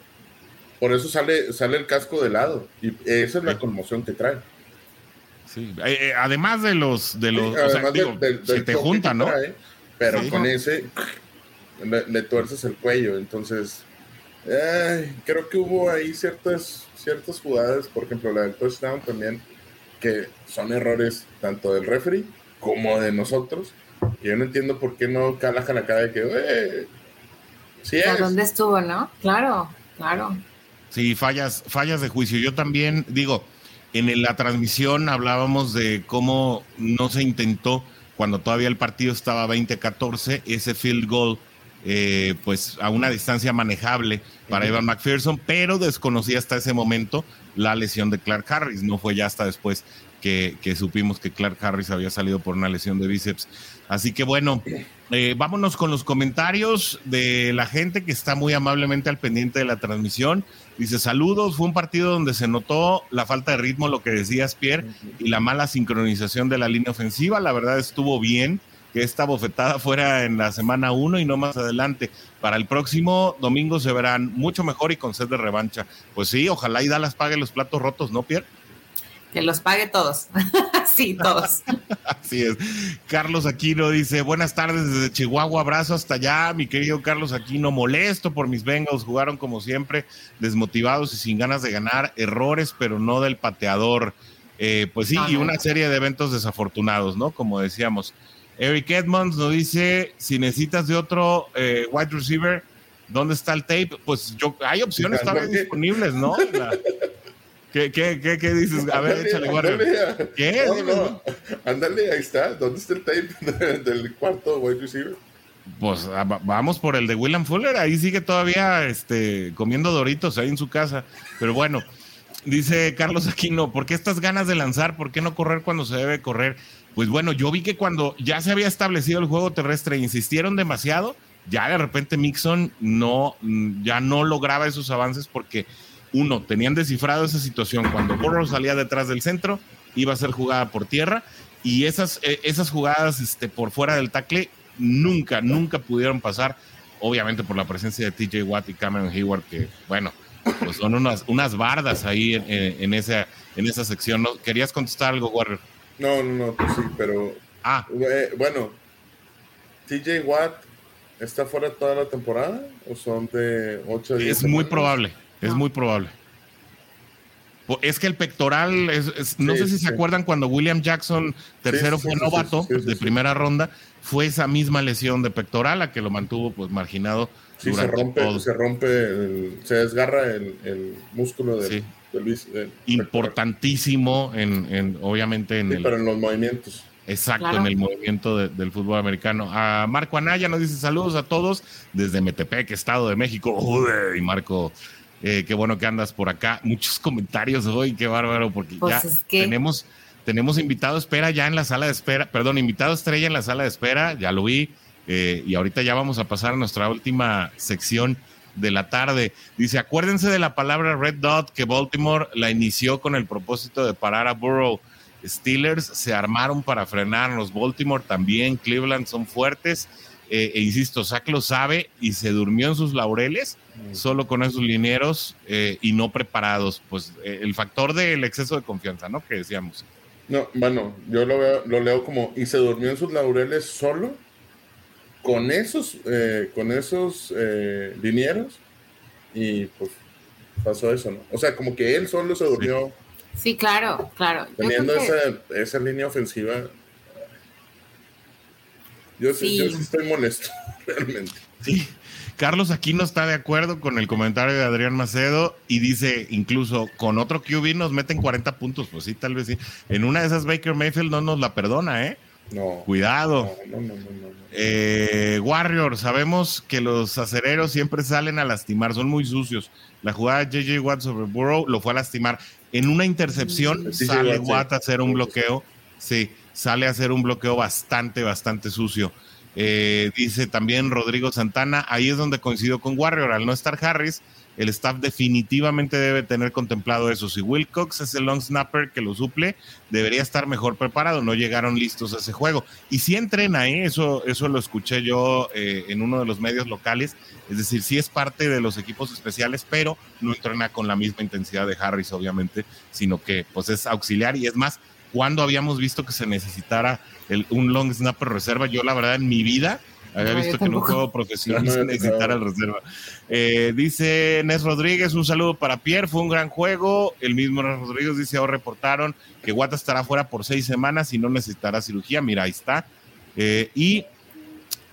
Por eso sale el casco de lado, y esa es la conmoción que trae. Sí, además de los... se te junta, ¿no? Trae, pero sí, con ese... Le tuerces el cuello, entonces creo que hubo ahí ciertas jugadas, por ejemplo la del touchdown también, que son errores tanto del referee como de nosotros, y yo no entiendo por qué no cala la cara de que sí es. ¿Dónde estuvo, no? Claro. Sí, fallas de juicio. Yo también, digo, en la transmisión hablábamos de cómo no se intentó cuando todavía el partido estaba 20-14, ese field goal pues a una distancia manejable para Evan McPherson, pero desconocía hasta ese momento la lesión de Clark Harris. No fue ya hasta después que supimos que Clark Harris había salido por una lesión de bíceps. Así que bueno, vámonos con los comentarios de la gente que está muy amablemente al pendiente de la transmisión. Dice, saludos, fue un partido donde se notó la falta de ritmo, lo que decías, Pierre, y la mala sincronización de la línea ofensiva. La verdad estuvo bien que esta bofetada fuera en la semana 1 y no más adelante. Para el próximo domingo se verán mucho mejor y con sed de revancha. Pues sí, ojalá y Dallas pague los platos rotos, ¿no, Pierre? Que los pague todos. Sí, todos. Así es. Carlos Aquino dice, buenas tardes desde Chihuahua, abrazo hasta allá, mi querido Carlos Aquino, molesto por mis Bengals, jugaron como siempre, desmotivados y sin ganas de ganar, errores, pero no del pateador. Pues sí, y una serie de eventos desafortunados, ¿no? Como decíamos. Eric Edmonds nos dice, si necesitas de otro wide receiver, ¿dónde está el tape? Pues hay opciones también disponibles, ¿no? ¿Qué dices? A ver, échale, guarda. ¿Qué? No. Ándale, ahí está. ¿Dónde está el tape del cuarto wide receiver? Pues vamos por el de William Fuller. Ahí sigue todavía comiendo Doritos ahí en su casa. Pero bueno, dice Carlos Aquino, ¿por qué estas ganas de lanzar? ¿Por qué no correr cuando se debe correr? Pues bueno, yo vi que cuando ya se había establecido el juego terrestre, insistieron demasiado, ya de repente Mixon ya no lograba esos avances porque... Uno, tenían descifrado esa situación. Cuando Burrow salía detrás del centro, iba a ser jugada por tierra, y esas jugadas por fuera del tackle nunca pudieron pasar, obviamente por la presencia de T.J. Watt y Cameron Heyward, que bueno, pues son unas bardas ahí en esa sección, ¿no? ¿Querías contestar algo, Warrior? No, pues sí, pero... bueno, T.J. Watt está fuera toda la temporada, o son de 8 a 10 semanas? Muy probable. Es muy probable. Es que el pectoral, no sé si se acuerdan cuando William Jackson, tercero fue novato de primera ronda, fue esa misma lesión de pectoral la que lo mantuvo pues marginado. Sí, durante se desgarra el músculo del del importantísimo en obviamente en pero en los movimientos. Exacto, claro. En el movimiento del fútbol americano. A Marco Anaya nos dice saludos a todos desde Metepec, Estado de México. Uy, Marco, qué bueno que andas por acá. Muchos comentarios hoy, qué bárbaro, porque pues ya es que... tenemos invitado estrella ya en la sala de espera, ya lo vi, y ahorita ya vamos a pasar a nuestra última sección de la tarde. Dice, acuérdense de la palabra Red Dot, que Baltimore la inició con el propósito de parar a Burrow. Steelers se armaron para frenarnos, Baltimore también, Cleveland son fuertes. Insisto, Zach lo sabe y se durmió en sus laureles, solo con esos linieros y no preparados. Pues el factor del exceso de confianza, ¿no? Que decíamos. No, bueno, yo lo leo como, y se durmió en sus laureles solo con esos dineros, y pues pasó eso, ¿no? O sea, como que él solo se durmió. Sí, claro. Teniendo esa línea ofensiva. Yo sí estoy molesto, realmente. Sí. Carlos Aquino está de acuerdo con el comentario de Adrián Macedo y dice, incluso con otro QB nos meten 40 puntos. Pues sí, tal vez sí. En una de esas Baker Mayfield no nos la perdona, ¿eh? No. Cuidado. No. Warrior, sabemos que los acereros siempre salen a lastimar, son muy sucios. La jugada de J.J. Watt sobre Burrow lo fue a lastimar. En una intercepción sale Watt a hacer un bloqueo. Sí, sale a hacer un bloqueo bastante sucio. Dice también Rodrigo Santana, ahí es donde coincido con Warrior, al no estar Harris, el staff definitivamente debe tener contemplado eso. Si Wilcox es el long snapper que lo suple, debería estar mejor preparado, no llegaron listos a ese juego. Y sí entrena, eso lo escuché yo en uno de los medios locales, es decir, sí es parte de los equipos especiales, pero no entrena con la misma intensidad de Harris, obviamente, sino que pues es auxiliar. Y es más, cuando habíamos visto que se necesitara un long snapper reserva, yo la verdad en mi vida había visto que en un juego profesional se necesitara el reserva. Dice Nes Rodríguez, un saludo para Pierre, fue un gran juego. El mismo Nes Rodríguez dice, ahora reportaron que Guata estará fuera por 6 semanas y no necesitará cirugía, mira, ahí está. Y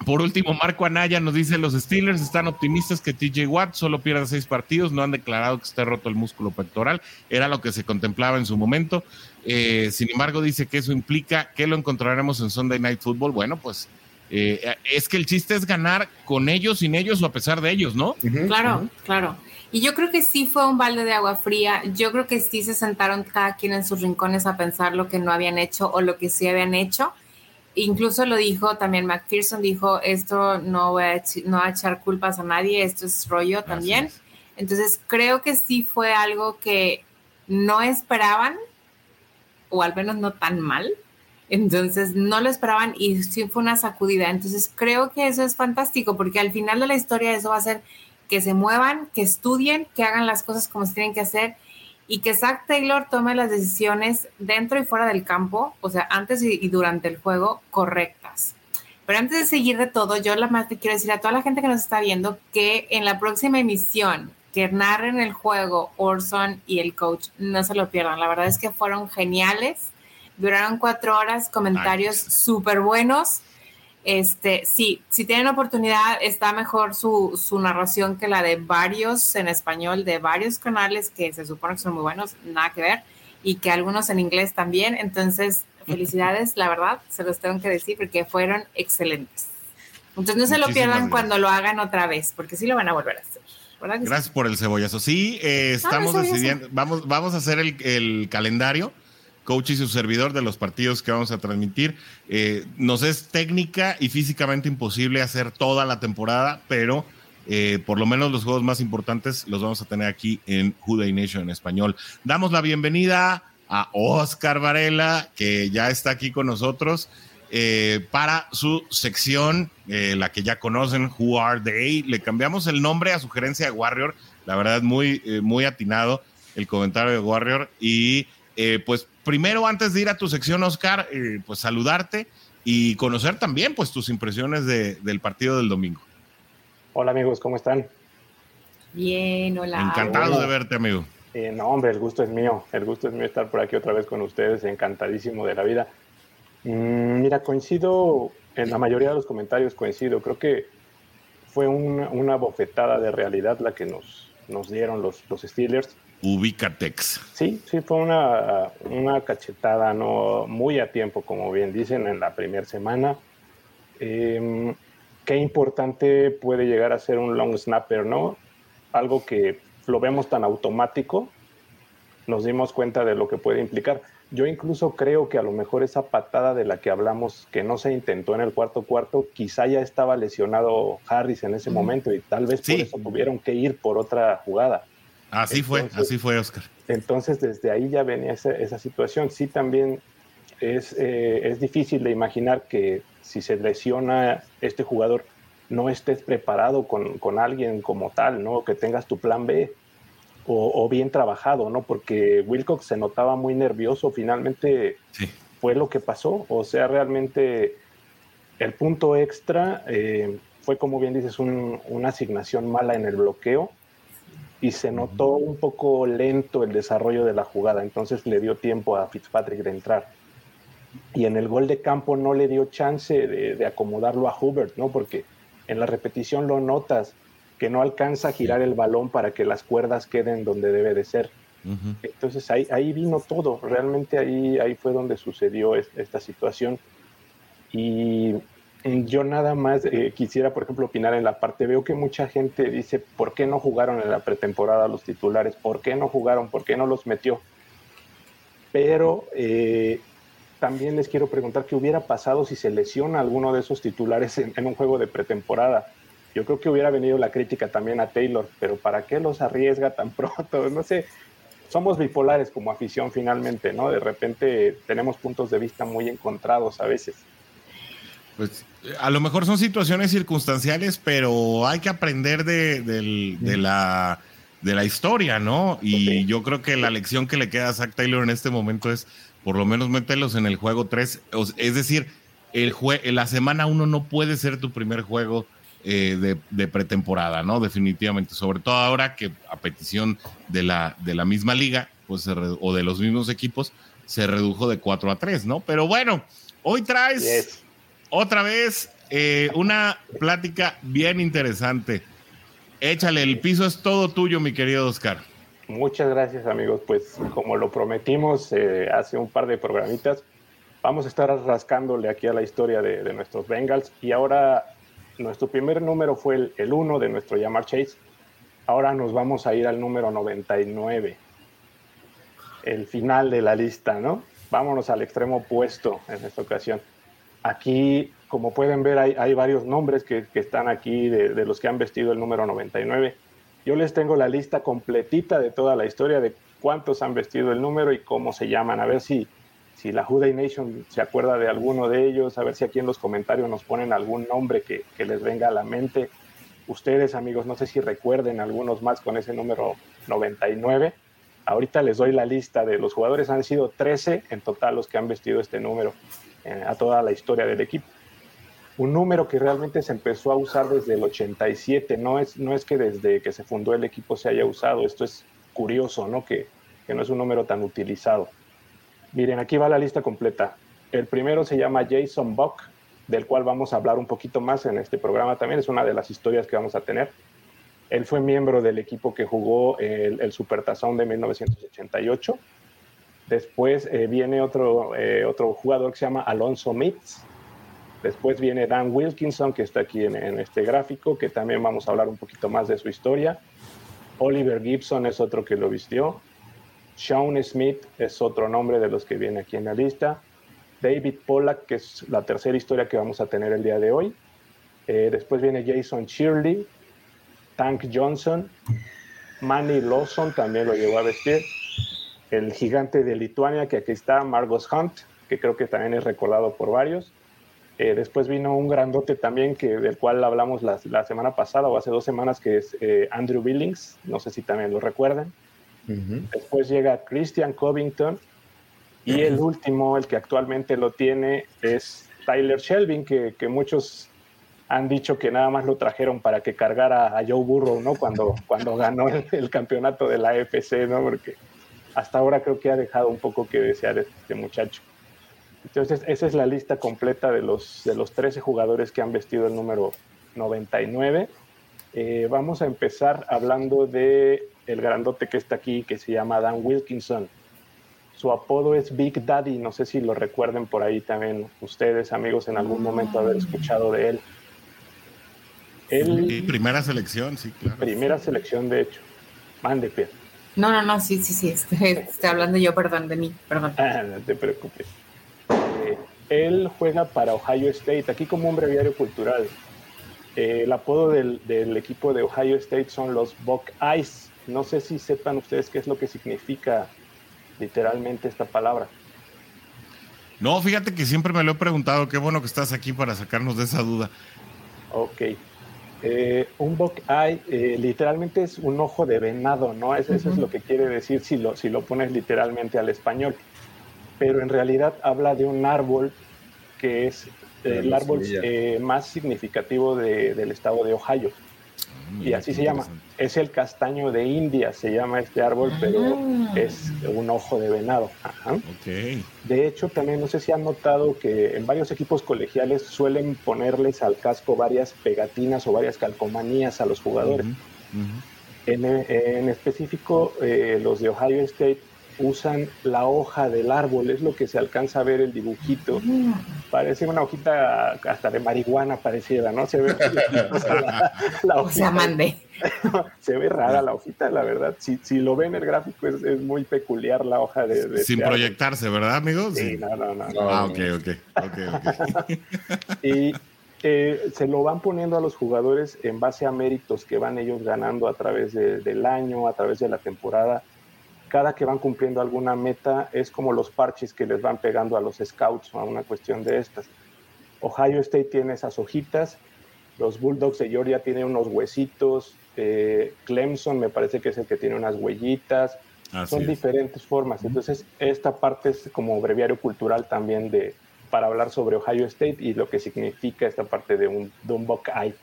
por último, Marco Anaya nos dice, los Steelers están optimistas que T.J. Watt solo pierda 6 partidos, no han declarado que esté roto el músculo pectoral, era lo que se contemplaba en su momento. Sin embargo, dice que eso implica que lo encontraremos en Sunday Night Football. Bueno, pues es que el chiste es ganar con ellos, sin ellos o a pesar de ellos, ¿no? Uh-huh. Claro. Y yo creo que sí fue un balde de agua fría. Yo creo que sí se sentaron cada quien en sus rincones a pensar lo que no habían hecho o lo que sí habían hecho. Incluso lo dijo también McPherson, dijo, esto no voy a echar culpas a nadie, esto es rollo también. Gracias. Entonces creo que sí fue algo que no esperaban, o al menos no tan mal, entonces no lo esperaban y sí fue una sacudida. Entonces creo que eso es fantástico, porque al final de la historia eso va a ser que se muevan, que estudien, que hagan las cosas como se tienen que hacer, y que Zach Taylor tome las decisiones dentro y fuera del campo, o sea, antes y durante el juego, correctas. Pero antes de seguir de todo, yo la más te quiero decir a toda la gente que nos está viendo que en la próxima emisión que narren el juego Orson y el coach, no se lo pierdan. La verdad es que fueron geniales, duraron 4 horas, comentarios súper buenos. Si tienen oportunidad, está mejor su narración que la de varios en español, de varios canales que se supone que son muy buenos, nada que ver, y que algunos en inglés también. Entonces, felicidades, la verdad, se los tengo que decir porque fueron excelentes. Entonces, no se lo pierdan cuando lo hagan otra vez, porque sí lo van a volver a hacer. Gracias por el cebollazo. Sí, estamos decidiendo, vamos a hacer el calendario, coach y su servidor, de los partidos que vamos a transmitir. Nos es técnica y físicamente imposible hacer toda la temporada, pero por lo menos los juegos más importantes los vamos a tener aquí en Houday Nation en español. Damos la bienvenida a Oscar Varela, que ya está aquí con nosotros para su sección, la que ya conocen, Who Are They. Le cambiamos el nombre a sugerencia de Warrior, la verdad muy atinado el comentario de Warrior. Y pues primero, antes de ir a tu sección, Oscar, pues saludarte y conocer también pues tus impresiones del partido del domingo. Hola amigos, ¿cómo están? Bien, hola. Encantado de verte, amigo. No, hombre, el gusto es mío estar por aquí otra vez con ustedes, encantadísimo de la vida. Mira, coincido, en la mayoría de los comentarios coincido, creo que fue una bofetada de realidad la que nos dieron los Steelers. Ubicatex. Sí, fue una cachetada, no muy a tiempo, como bien dicen, en la primera semana. Qué importante puede llegar a ser un long snapper, ¿no? Algo que lo vemos tan automático, nos dimos cuenta de lo que puede implicar. Yo incluso creo que a lo mejor esa patada de la que hablamos, que no se intentó en el cuarto, quizá ya estaba lesionado Harris en ese momento y tal vez por eso tuvieron que ir por otra jugada. Así fue, Oscar. Entonces, desde ahí ya venía esa situación. Sí, también es difícil de imaginar que si se lesiona este jugador, no estés preparado con alguien como tal, ¿no? Que tengas tu plan B. o bien trabajado, ¿no? Porque Wilcox se notaba muy nervioso, finalmente sí. Fue lo que pasó, o sea, realmente el punto extra fue, como bien dices, una asignación mala en el bloqueo y se notó un poco lento el desarrollo de la jugada, entonces le dio tiempo a Fitzpatrick de entrar. Y en el gol de campo no le dio chance de acomodarlo a Hubbard, ¿no? Porque en la repetición lo notas, que no alcanza a girar el balón para que las cuerdas queden donde debe de ser. Uh-huh. Entonces ahí vino todo, realmente ahí fue donde sucedió esta situación. Y yo nada más quisiera, por ejemplo, opinar en la parte, veo que mucha gente dice, ¿por qué no jugaron en la pretemporada los titulares? ¿Por qué no jugaron? ¿Por qué no los metió? Pero también les quiero preguntar qué hubiera pasado si se lesiona alguno de esos titulares en un juego de pretemporada. Yo creo que hubiera venido la crítica también a Taylor, pero ¿para qué los arriesga tan pronto? No sé, somos bipolares como afición finalmente, ¿no? De repente tenemos puntos de vista muy encontrados a veces. Pues a lo mejor son situaciones circunstanciales, pero hay que aprender de la historia, ¿no? Y okay. Yo creo que la lección que le queda a Zach Taylor en este momento es por lo menos mételos en el juego 3, es decir, la semana 1 no puede ser tu primer juego de pretemporada, ¿no? Definitivamente, sobre todo ahora que a petición de la misma liga, pues, o de los mismos equipos, se redujo de 4 a 3, ¿no? Pero bueno, hoy traes otra vez una plática bien interesante. Échale, el piso es todo tuyo, mi querido Oscar. Muchas gracias, amigos. Pues como lo prometimos hace un par de programitas, vamos a estar rascándole aquí a la historia de nuestros Bengals, y ahora nuestro primer número fue el 1 de nuestro Ja'Marr Chase. Ahora nos vamos a ir al número 99. El final de la lista, ¿no? Vámonos al extremo opuesto en esta ocasión. Aquí, como pueden ver, hay varios nombres que están aquí de los que han vestido el número 99. Yo les tengo la lista completita de toda la historia de cuántos han vestido el número y cómo se llaman. A ver si la Houday Nation se acuerda de alguno de ellos, a ver si aquí en los comentarios nos ponen algún nombre que les venga a la mente. Ustedes, amigos, no sé si recuerden algunos más con ese número 99. Ahorita les doy la lista de los jugadores. Han sido 13 en total los que han vestido este número a toda la historia del equipo. Un número que realmente se empezó a usar desde el 87. No es que desde que se fundó el equipo se haya usado. Esto es curioso, ¿no? Que no es un número tan utilizado. Miren, aquí va la lista completa. El primero se llama Jason Buck, del cual vamos a hablar un poquito más en este programa también. Es una de las historias que vamos a tener. Él fue miembro del equipo que jugó el Supertazón de 1988. Después viene otro jugador que se llama Alonzo Mitts. Después viene Dan Wilkinson, que está aquí en este gráfico, que también vamos a hablar un poquito más de su historia. Oliver Gibson es otro que lo vistió. Sean Smith es otro nombre de los que viene aquí en la lista. David Pollack, que es la tercera historia que vamos a tener el día de hoy. Después viene Jason Shirley, Tank Johnson, Manny Lawson también lo llegó a vestir. El gigante de Lituania, que aquí está, Margus Hunt, que creo que también es recordado por varios. Después vino un grandote también, del cual hablamos la semana pasada o hace 2 semanas, que es Andrew Billings, no sé si también lo recuerdan. Después llega Christian Covington y el último, el que actualmente lo tiene, es Tyler Shelvin, que muchos han dicho que nada más lo trajeron para que cargara a Joe Burrow, ¿no? Cuando ganó el campeonato de la AFC, ¿no? Porque hasta ahora creo que ha dejado un poco que desear este muchacho. Entonces esa es la lista completa de los 13 jugadores que han vestido el número 99. Vamos a empezar hablando de el grandote que está aquí, que se llama Dan Wilkinson. Su apodo es Big Daddy. No sé si lo recuerden por ahí también ustedes, amigos, en algún momento haber escuchado de él. Y primera selección, sí, claro. Primera selección, de hecho. Mande, Pierre. No, sí. Estoy hablando yo, perdón, de mí, perdón. No te preocupes. Él juega para Ohio State, aquí como un breviario cultural. El apodo del equipo de Ohio State son los Buckeyes. No sé si sepan ustedes qué es lo que significa literalmente esta palabra. No, fíjate que siempre me lo he preguntado. Qué bueno que estás aquí para sacarnos de esa duda. Ok. Un buckeye literalmente es un ojo de venado, ¿no? Eso es lo que quiere decir si lo pones literalmente al español. Pero en realidad habla de un árbol que es el árbol más significativo del estado de Ohio. Y así se llama. Es el castaño de India, se llama este árbol, pero es un ojo de venado. Ajá. Okay. De hecho, también no sé si han notado que en varios equipos colegiales suelen ponerles al casco varias pegatinas o varias calcomanías a los jugadores. En específico, los de Ohio State usan la hoja del árbol, es lo que se alcanza a ver el dibujito. Parece una hojita hasta de marihuana pareciera, ¿no? Se ve la hojita. Se mande. Se ve rara la hojita, la verdad. Si lo ven el gráfico, es muy peculiar la hoja de sin teatro. Proyectarse, ¿verdad, amigos? Sí, no. Ah, okay. Y se lo van poniendo a los jugadores en base a méritos que van ellos ganando a través del año, a través de la temporada. Cada que van cumpliendo alguna meta es como los parches que les van pegando a los scouts o a una cuestión de estas. Ohio State tiene esas hojitas, los Bulldogs de Georgia tienen unos huesitos, Clemson me parece que es el que tiene unas huellitas. Son diferentes formas. Entonces, esta parte es como breviario cultural también para hablar sobre Ohio State y lo que significa esta parte de un Buckeye.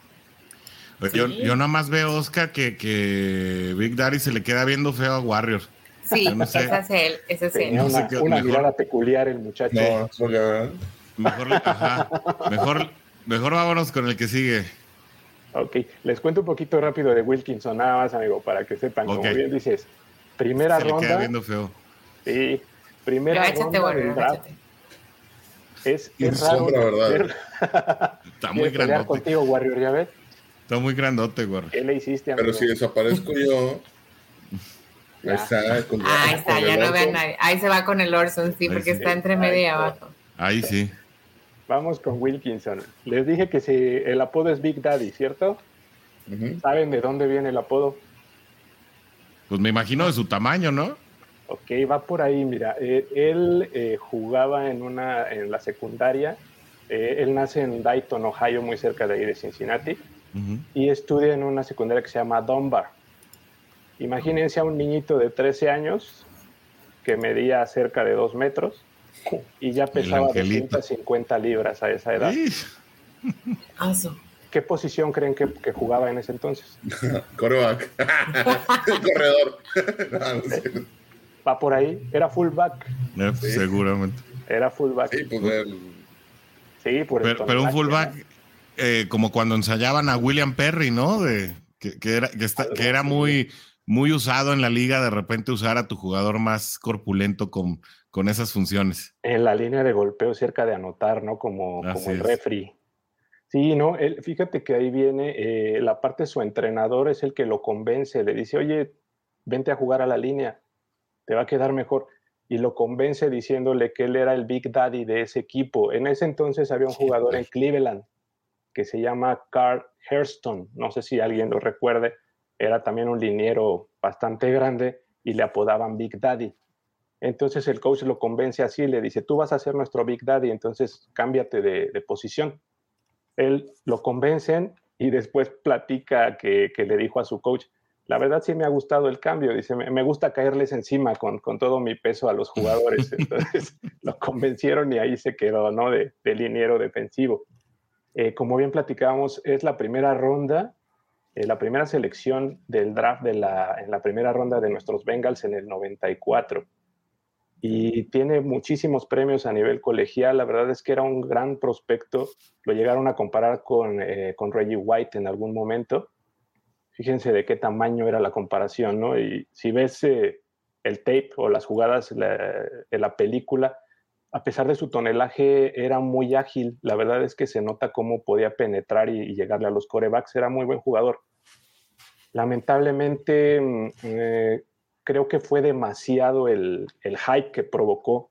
Yo nada más veo, Oscar, que Big Daddy se le queda viendo feo a Warriors. Sí, no sé. Ese es él. Tenía una mirada peculiar el muchacho. Mejor vámonos con el que sigue. Ok, les cuento un poquito rápido de Wilkinson, nada más, amigo, para que sepan. Okay. Como bien dices, primera ronda. Se le queda viendo feo. Sí, primera ronda. Es raro. Está muy grandote. Contigo, Warrior, ya ves. Está muy grandote, Warrior. ¿Qué le hiciste, amigo? Pero si desaparezco yo... Ahí está, ya no vean nadie. Ahí se va con el Orson, sí, porque está entre medio y abajo. Ahí sí. Vamos con Wilkinson. Les dije que el apodo es Big Daddy, ¿cierto? Uh-huh. ¿Saben de dónde viene el apodo? Pues me imagino de su tamaño, ¿no? Ok, va por ahí, mira. Él jugaba en la secundaria. Él nace en Dayton, Ohio, muy cerca de ahí de Cincinnati. Uh-huh. Y estudia en una secundaria que se llama Dunbar. Imagínense a un niñito de 13 años que medía cerca de 2 metros y ya pesaba 250 libras a esa edad. ¿Qué posición creen que jugaba en ese entonces? Cornerback. Corredor. No sé. Va por ahí. Era fullback. Sí. Seguramente. Era fullback. Sí, pero un fullback como cuando ensayaban a William Perry, ¿no? Que era muy... Muy usado en la liga, de repente usar a tu jugador más corpulento con esas funciones. En la línea de golpeo cerca de anotar, ¿no? Como el referee. Sí, no, él, fíjate que ahí viene la parte de su entrenador, es el que lo convence, le dice, oye, vente a jugar a la línea, te va a quedar mejor. Y lo convence diciéndole que él era el Big Daddy de ese equipo. En ese entonces había un jugador en Cleveland que se llama Clark Harris, no sé si alguien lo recuerde. Era también un liniero bastante grande y le apodaban Big Daddy. Entonces el coach lo convence así, le dice, tú vas a ser nuestro Big Daddy, entonces cámbiate de posición. Él lo convencen y después platica que le dijo a su coach, la verdad sí me ha gustado el cambio, dice, me gusta caerles encima con todo mi peso a los jugadores. Entonces lo convencieron y ahí se quedó, ¿no? De liniero defensivo. Como bien platicábamos, es la primera ronda, la primera selección del draft en la primera ronda de nuestros Bengals en el 94. Y tiene muchísimos premios a nivel colegial. La verdad es que era un gran prospecto. Lo llegaron a comparar con Reggie White en algún momento. Fíjense de qué tamaño era la comparación, ¿no? Y si ves el tape o las jugadas de la película, a pesar de su tonelaje, era muy ágil. La verdad es que se nota cómo podía penetrar y llegarle a los quarterbacks. Era muy buen jugador. Lamentablemente, creo que fue demasiado el hype que provocó.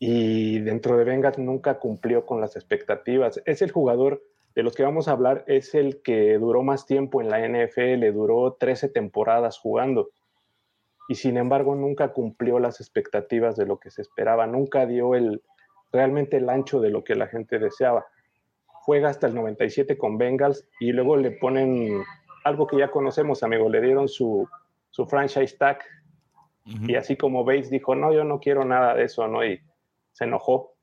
Y dentro de Bengals nunca cumplió con las expectativas. Es el jugador de los que vamos a hablar. Es el que duró más tiempo en la NFL. Duró 13 temporadas jugando. Y sin embargo nunca cumplió las expectativas de lo que se esperaba, nunca dio realmente el ancho de lo que la gente deseaba. juega hasta el 97 con Bengals y luego le ponen algo que ya conocemos, amigo, le dieron su franchise tag. Uh-huh. Y así como Bates dijo, no, yo no quiero nada de eso, ¿no? Y se enojó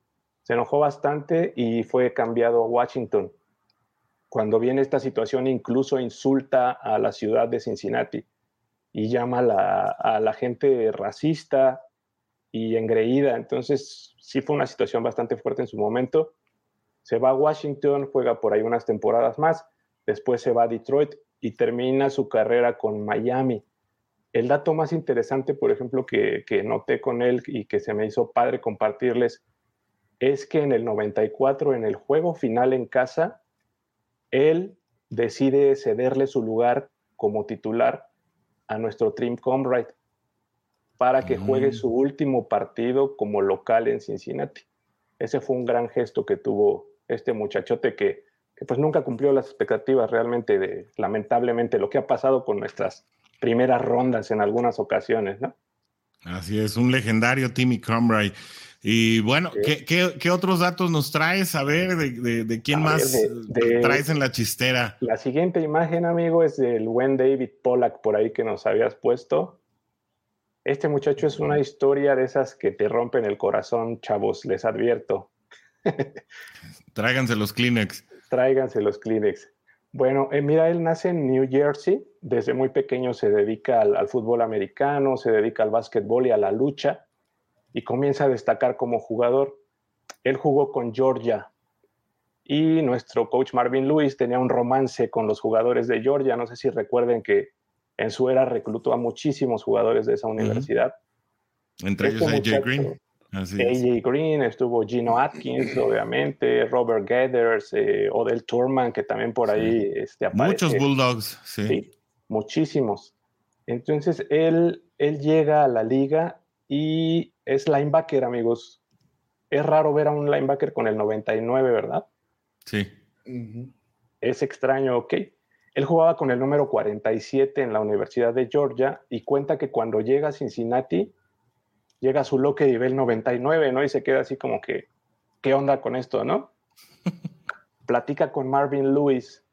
bastante y fue cambiado a Washington. Cuando viene esta situación, incluso insulta a la ciudad de Cincinnati y llama a la gente racista y engreída. Entonces, sí fue una situación bastante fuerte en su momento. Se va a Washington, juega por ahí unas temporadas más, después se va a Detroit y termina su carrera con Miami. El dato más interesante, por ejemplo, que noté con él y que se me hizo padre compartirles, es que en el 94, en el juego final en casa, él decide cederle su lugar como titular a nuestro Trim Comrade para que juegue su último partido como local en Cincinnati. Ese fue un gran gesto que tuvo este muchachote que pues nunca cumplió las expectativas realmente, lamentablemente, lo que ha pasado con nuestras primeras rondas en algunas ocasiones, ¿no? Así es, un legendario Timmy Comrade. Y bueno, sí. ¿Qué otros datos nos traes? A ver, ¿de quién más traes en la chistera? La siguiente imagen, amigo, es del buen David Pollack, por ahí que nos habías puesto. Este muchacho es una historia de esas que te rompen el corazón, chavos, les advierto. Tráiganse los Kleenex. Bueno, mira, él nace en New Jersey, desde muy pequeño se dedica al fútbol americano, se dedica al básquetbol y a la lucha, y comienza a destacar como jugador. Él jugó con Georgia, y nuestro coach Marvin Lewis tenía un romance con los jugadores de Georgia. No sé si recuerden que en su era reclutó a muchísimos jugadores de esa universidad. Uh-huh. Entre ellos A.J. Green. AJ Green, estuvo Geno Atkins, obviamente, Robert Gathers, Odell Thurman, que también por ahí aparece. Muchos Bulldogs, sí. Muchísimos. Entonces, él llega a la liga y es linebacker, amigos. Es raro ver a un linebacker con el 99, ¿verdad? Sí. Uh-huh. Es extraño, ok. Él jugaba con el número 47 en la Universidad de Georgia y cuenta que cuando llega a Cincinnati, llega a su locker y ve el 99, ¿no? Y se queda así como que, ¿qué onda con esto, no? Platica con Marvin Lewis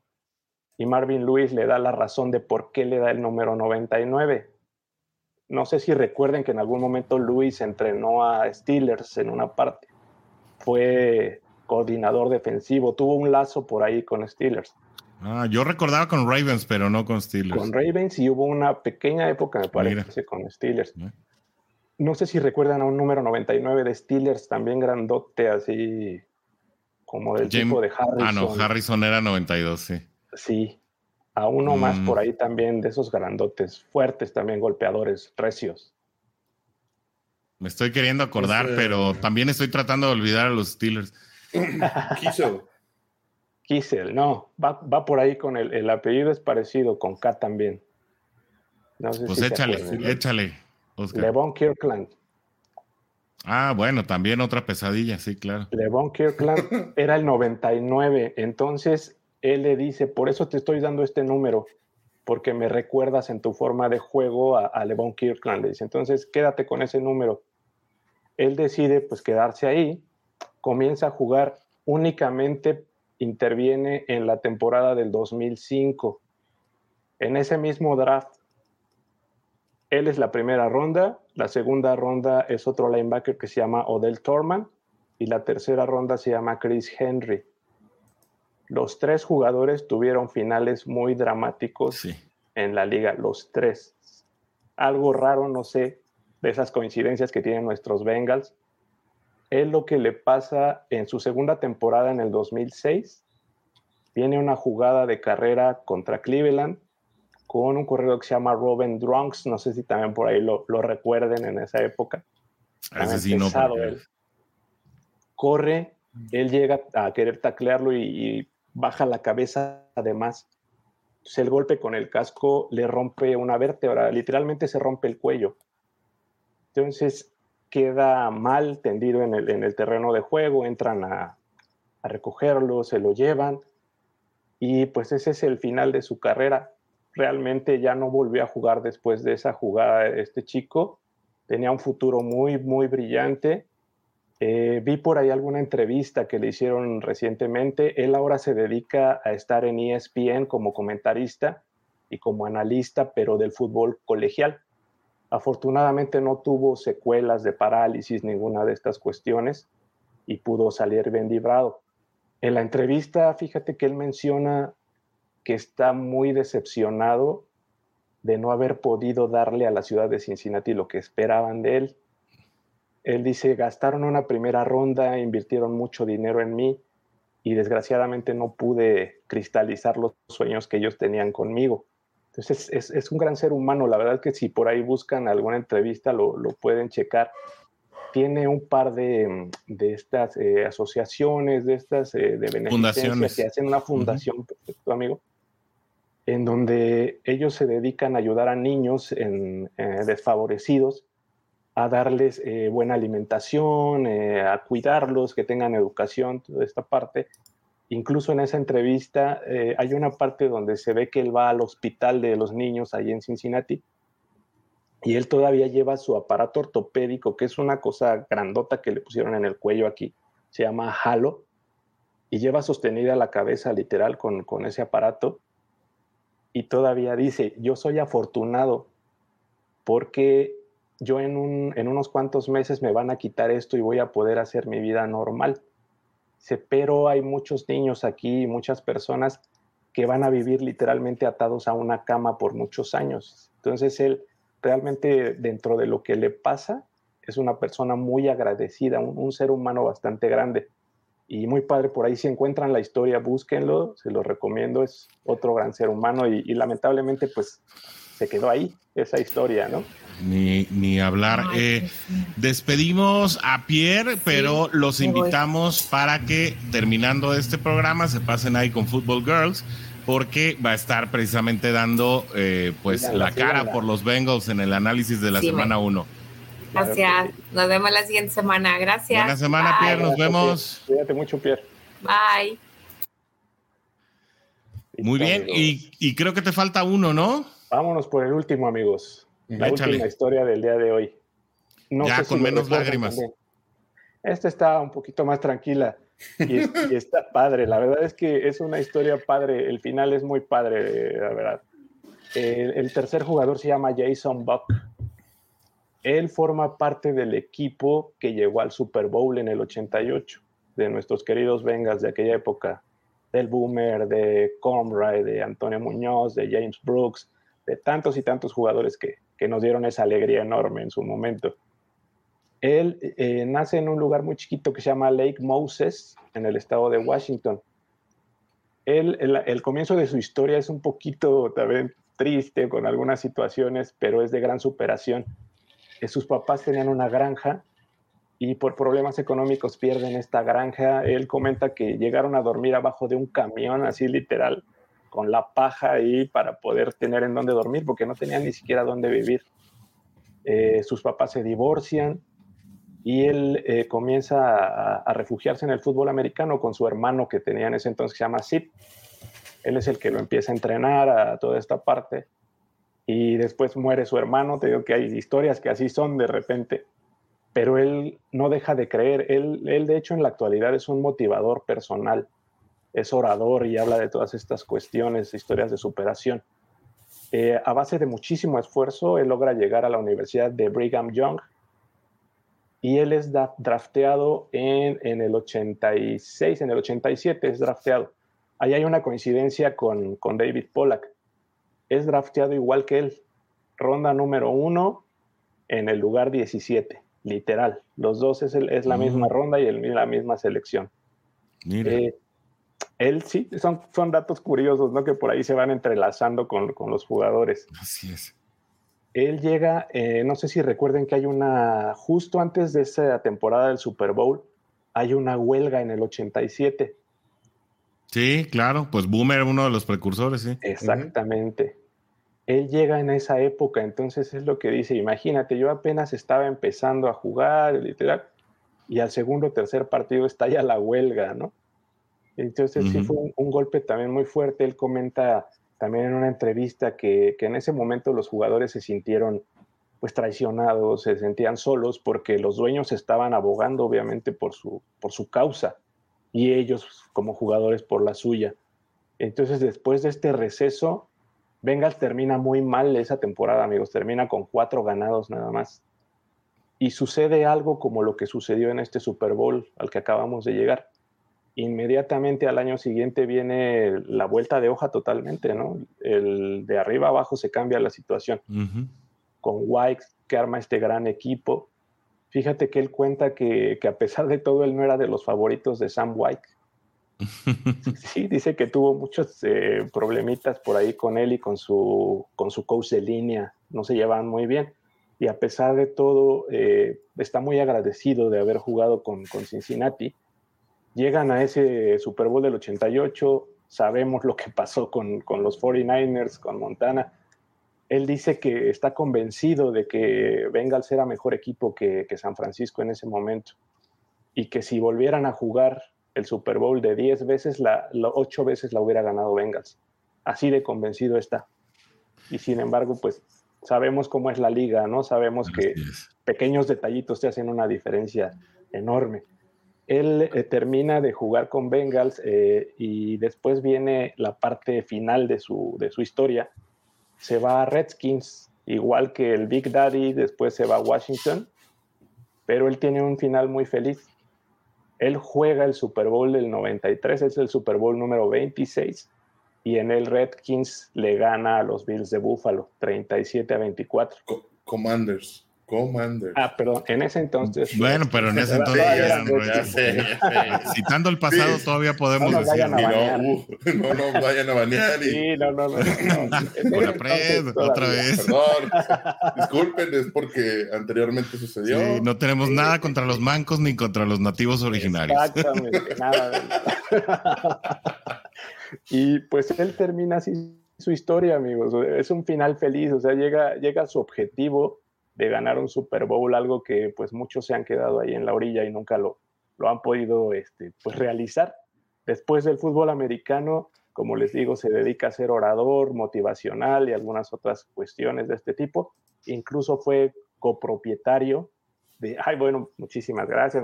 y Marvin Lewis le da la razón de por qué le da el número 99. No sé si recuerden que en algún momento Lewis entrenó a Steelers en una parte. Fue coordinador defensivo, tuvo un lazo por ahí con Steelers. Ah, yo recordaba con Ravens, pero no con Steelers. Con Ravens y hubo una pequeña época, me parece, con Steelers. No sé si recuerdan a un número 99 de Steelers, también grandote, así como del tipo de Harrison. Ah, no, Harrison era 92, sí. Sí, a uno más por ahí también, de esos grandotes, fuertes también, golpeadores, recios. Me estoy queriendo acordar, pero también estoy tratando de olvidar a los Steelers. Kiesel, no, va por ahí con el apellido, es parecido, con K también. No sé pues si échale. Oscar. Levon Kirkland. Ah, bueno, también otra pesadilla, sí, claro. Levon Kirkland era el 99, entonces él le dice, por eso te estoy dando este número, porque me recuerdas en tu forma de juego a Levon Kirkland, le dice, entonces quédate con ese número. Él decide pues quedarse ahí, comienza a jugar, únicamente interviene en la temporada del 2005. En ese mismo draft, él es la primera ronda, la segunda ronda es otro linebacker que se llama Odell Thurman y la tercera ronda se llama Chris Henry. Los tres jugadores tuvieron finales muy dramáticos en la liga, los tres. Algo raro, no sé, de esas coincidencias que tienen nuestros Bengals. Es lo que le pasa en su segunda temporada en el 2006. Viene una jugada de carrera contra Cleveland, con un corredor que se llama Robin Drunks, no sé si también por ahí lo recuerden en esa época. Asesino. Él corre, él llega a querer taclearlo y baja la cabeza además. Entonces el golpe con el casco le rompe una vértebra, literalmente se rompe el cuello. Entonces queda mal tendido en el terreno de juego, entran a recogerlo, se lo llevan y pues ese es el final de su carrera. Realmente ya no volvió a jugar después de esa jugada. Este chico tenía un futuro muy, muy brillante Vi por ahí alguna entrevista que le hicieron recientemente. Él ahora se dedica a estar en ESPN como comentarista y como analista, pero del fútbol colegial. Afortunadamente no tuvo secuelas de parálisis, ninguna de estas cuestiones, y pudo salir bien librado. En la entrevista, fíjate que él menciona que está muy decepcionado de no haber podido darle a la ciudad de Cincinnati lo que esperaban de él. Él dice, gastaron una primera ronda, invirtieron mucho dinero en mí y desgraciadamente no pude cristalizar los sueños que ellos tenían conmigo. Entonces es un gran ser humano. La verdad es que si por ahí buscan alguna entrevista lo pueden checar. Tiene un par de estas asociaciones, de estas de beneficencias, que hacen una fundación, perfecto, amigo, en donde ellos se dedican a ayudar a niños desfavorecidos a darles buena alimentación, a cuidarlos, que tengan educación, toda esta parte. Incluso en esa entrevista hay una parte donde se ve que él va al hospital de los niños ahí en Cincinnati y él todavía lleva su aparato ortopédico, que es una cosa grandota que le pusieron en el cuello aquí, se llama Halo, y lleva sostenida la cabeza literal con ese aparato, y todavía dice, yo soy afortunado porque yo en unos cuantos meses me van a quitar esto y voy a poder hacer mi vida normal. Pero hay muchos niños aquí, muchas personas que van a vivir literalmente atados a una cama por muchos años. Entonces él realmente, dentro de lo que le pasa, es una persona muy agradecida, un ser humano bastante grande. Y muy padre, por ahí si encuentran la historia, búsquenlo, se los recomiendo, es otro gran ser humano y lamentablemente pues se quedó ahí esa historia, ¿no? Ni hablar. Ay, sí. Despedimos a Pierre, sí, pero los invitamos para que terminando este programa se pasen ahí con Football Girls, porque va a estar precisamente dando pues la cara por los Bengals en el análisis de la semana 1. Gracias. Nos vemos la siguiente semana. Gracias. Buena semana, Bye. Pierre. Nos vemos. Cuídate mucho, Pierre. Bye. Muy bien. Y creo que te falta uno, ¿no? Vámonos por el último, amigos. La última historia del día de hoy. No ya, sé con si menos lágrimas. También. Esta está un poquito más tranquila y está padre. La verdad es que es una historia padre. El final es muy padre, la verdad. El tercer jugador se llama Jason Buck. Él forma parte del equipo que llegó al Super Bowl en el 88, de nuestros queridos Bengals de aquella época, del Boomer, de Conroy, de Antonio Muñoz, de James Brooks, de tantos y tantos jugadores que nos dieron esa alegría enorme en su momento. Él nace en un lugar muy chiquito que se llama Lake Moses, en el estado de Washington. El comienzo de su historia es un poquito también triste con algunas situaciones, pero es de gran superación. Sus papás tenían una granja y por problemas económicos pierden esta granja. Él comenta que llegaron a dormir abajo de un camión, así literal, con la paja ahí para poder tener en dónde dormir, porque no tenían ni siquiera dónde vivir. Sus papás se divorcian y él comienza a refugiarse en el fútbol americano con su hermano que tenía en ese entonces, que se llama Sid. Él es el que lo empieza a entrenar a toda esta parte. Y después muere su hermano. Te digo que hay historias que así son de repente, pero él no deja de creer. Él de hecho en la actualidad es un motivador personal, es orador y habla de todas estas cuestiones, historias de superación. A base de muchísimo esfuerzo, él logra llegar a la Universidad de Brigham Young y él es drafteado en el 86, en el 87 es drafteado. Ahí hay una coincidencia con David Pollack. Es drafteado igual que él, ronda número 1 en el lugar 17, literal. Los dos es la misma ronda y la misma selección. Él sí, son datos curiosos, ¿no? Que por ahí se van entrelazando con los jugadores. Así es. Él llega, no sé si recuerden que hay justo antes de esa temporada del Super Bowl, hay una huelga en el 87. Sí, claro, pues Boomer era uno de los precursores, sí. Exactamente. Él llega en esa época, entonces es lo que dice, imagínate, yo apenas estaba empezando a jugar, literal, y al segundo o tercer partido estalla la huelga, ¿no? Entonces sí fue un golpe también muy fuerte. Él comenta también en una entrevista que en ese momento los jugadores se sintieron pues traicionados, se sentían solos porque los dueños estaban abogando obviamente por su causa y ellos como jugadores por la suya. Entonces, después de este receso, Bengals termina muy mal esa temporada, amigos. Termina con 4 ganados nada más. Y sucede algo como lo que sucedió en este Super Bowl al que acabamos de llegar. Inmediatamente al año siguiente viene la vuelta de hoja totalmente, ¿no? De arriba abajo se cambia la situación. Uh-huh. Con White, que arma este gran equipo. Fíjate que él cuenta que a pesar de todo, él no era de los favoritos de Sam White. Sí, dice que tuvo muchos problemitas por ahí con él y con su coach de línea. No se llevaban muy bien. Y a pesar de todo, está muy agradecido de haber jugado con Cincinnati. Llegan a ese Super Bowl del 88, sabemos lo que pasó con los 49ers, con Montana. Él dice que está convencido de que Bengals era mejor equipo que San Francisco en ese momento y que si volvieran a jugar el Super Bowl de 10 veces, 8 veces la hubiera ganado Bengals. Así de convencido está. Y sin embargo, pues sabemos cómo es la liga, ¿no? Sabemos que pequeños detallitos te hacen una diferencia enorme. Él termina de jugar con Bengals y después viene la parte final de su historia. Se va a Redskins, igual que el Big Daddy, después se va a Washington, pero él tiene un final muy feliz. Él juega el Super Bowl del 93, es el Super Bowl número 26, y en el Redskins le gana a los Bills de Buffalo, 37-24. Commanders. Ah, perdón, en ese entonces. Bueno, pero en ese entonces. Ya sé. Citando el pasado, sí. Todavía podemos decir. No nos vayan a banear. Sí, no. Otra vez. Perdón. Disculpen, es porque anteriormente sucedió. Sí, no tenemos nada contra los mancos ni contra los nativos originarios. Exactamente, nada. Y pues él termina así su historia, amigos. Es un final feliz, o sea, llega a su objetivo de ganar un Super Bowl, algo que pues muchos se han quedado ahí en la orilla y nunca lo han podido pues, realizar. Después del fútbol americano, como les digo, se dedica a ser orador, motivacional y algunas otras cuestiones de este tipo. Incluso fue copropietario de... Ay, bueno, muchísimas gracias.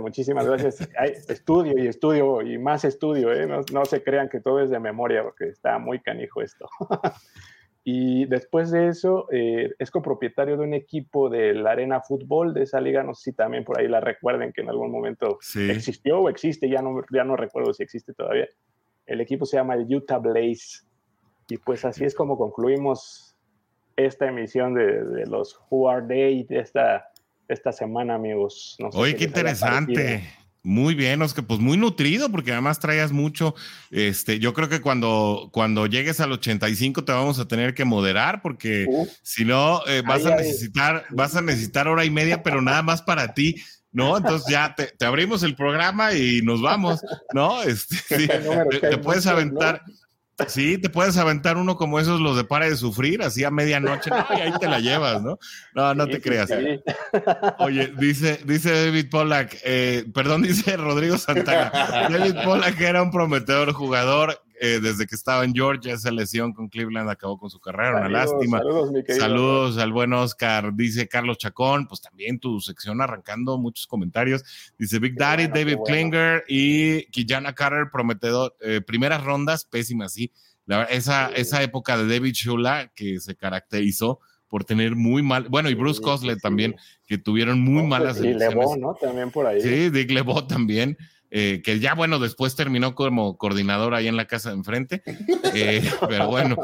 Ay, estudio y más estudio, ¿eh? No se crean que todo es de memoria porque está muy canijo esto. Y después de eso, es copropietario de un equipo de la Arena Fútbol, de esa liga, no sé si también por ahí la recuerden, que en algún momento existió o existe, ya no recuerdo si existe todavía. El equipo se llama el Utah Blaze. Y pues así es como concluimos esta emisión de los Who Are They de esta semana, amigos. No sé. Oye, qué interesante. Muy bien, Oscar, pues muy nutrido, porque además traías mucho. Yo creo que cuando llegues al 85 te vamos a tener que moderar, porque si no vas a necesitar hora y media, pero nada más para ti, ¿no? Entonces ya te abrimos el programa y nos vamos, ¿no? Sí, te puedes aventar. Sí, te puedes aventar uno como esos, los de Para de Sufrir, así a medianoche, no, y ahí te la llevas, ¿no? No te creas. Sí. Oye, dice David Pollack, dice Rodrigo Santana, David Pollack era un prometedor jugador desde que estaba en Georgia, esa lesión con Cleveland acabó con su carrera, una lástima. Saludos al buen Oscar, dice Carlos Chacón, pues también tu sección arrancando muchos comentarios, dice Big Daddy, David Klinger y Kijana Carter, prometedor, primeras rondas, pésimas, sí. Esa época de David Shula que se caracterizó por tener muy mal, bueno, y Bruce Cosley también, que tuvieron muy malas elecciones. Y Lebeau, ¿no? También por ahí. Sí, Dick Lebeau también. Que ya, bueno, después terminó como coordinador ahí en la casa de enfrente, pero bueno.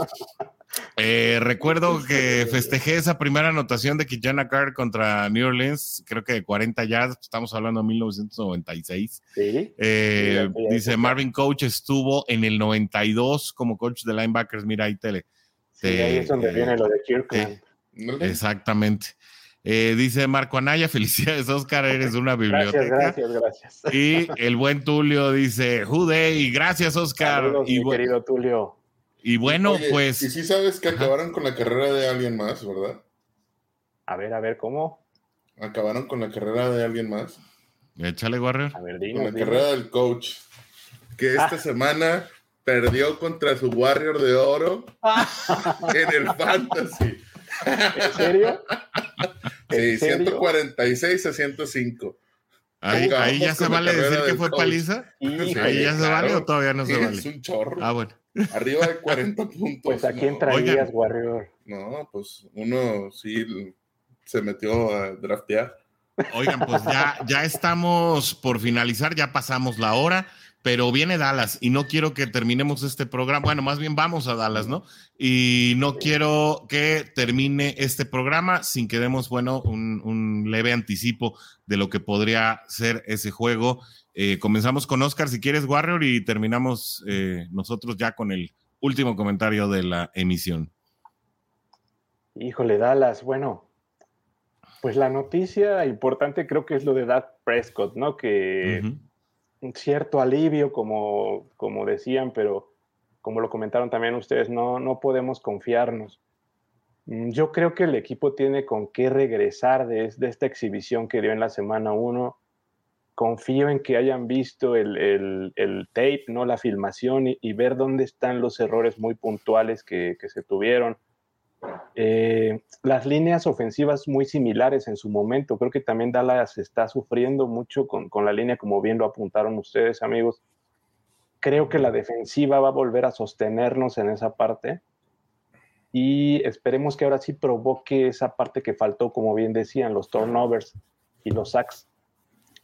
Recuerdo que festejé esa primera anotación de Kijana Carter contra New Orleans, creo que de 40 yards, estamos hablando de 1996. ¿Sí? Sí, dice, Marvin Couch estuvo en el 92 como coach de linebackers, mira, ahí ahí es donde viene lo de Kirkland. ¿No? Exactamente. Dice Marco Anaya, felicidades Oscar, eres una biblioteca. Gracias. Y el buen Tulio dice, Jude, y gracias Oscar. Saludos, mi querido Tulio. Y bueno, oye, pues... Y sí sabes que acabaron con la carrera de alguien más, ¿verdad? A ver, ¿cómo? Acabaron con la carrera de alguien más. Échale, Warrior. A ver, dinos, con la carrera del coach, que esta semana perdió contra su Warrior de Oro en el Fantasy. ¿En serio? Sí, 146 a 105. Ahí ya se vale decir que fue paliza. Híjole, ahí ya se vale o todavía no se vale. Es un chorro. Ah, bueno. Arriba de 40 puntos. Pues a quién traías, Warrior. No, pues uno sí se metió a draftear. Oigan, pues ya estamos por finalizar, ya pasamos la hora, pero viene Dallas y no quiero que terminemos este programa. Bueno, más bien vamos a Dallas, ¿no? Y no quiero que termine este programa sin que demos, bueno, un leve anticipo de lo que podría ser ese juego. Comenzamos con Oscar, si quieres, Warrior, y terminamos nosotros ya con el último comentario de la emisión. Híjole, Dallas, bueno. Pues la noticia importante creo que es lo de Dak Prescott, ¿no? Que un cierto alivio, como decían, pero como lo comentaron también ustedes, no podemos confiarnos. Yo creo que el equipo tiene con qué regresar de esta exhibición que dio en la semana 1. Confío en que hayan visto el tape, ¿no? La filmación y ver dónde están los errores muy puntuales que se tuvieron. Las líneas ofensivas muy similares en su momento, creo que también Dallas está sufriendo mucho con la línea, como bien lo apuntaron ustedes, amigos. Creo que la defensiva va a volver a sostenernos en esa parte y esperemos que ahora sí provoque esa parte que faltó, como bien decían, los turnovers y los sacks.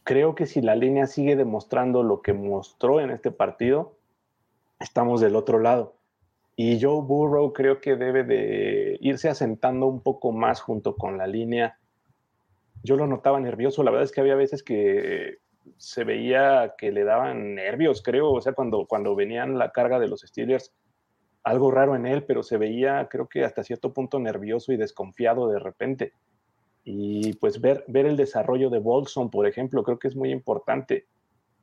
Creo que si la línea sigue demostrando lo que mostró en este partido, estamos del otro lado. Y Joe Burrow creo que debe de irse asentando un poco más junto con la línea. Yo lo notaba nervioso. La verdad es que había veces que se veía que le daban nervios, creo. O sea, cuando venían la carga de los Steelers, algo raro en él, pero se veía, creo que hasta cierto punto, nervioso y desconfiado de repente. Y pues ver el desarrollo de Volson, por ejemplo, creo que es muy importante.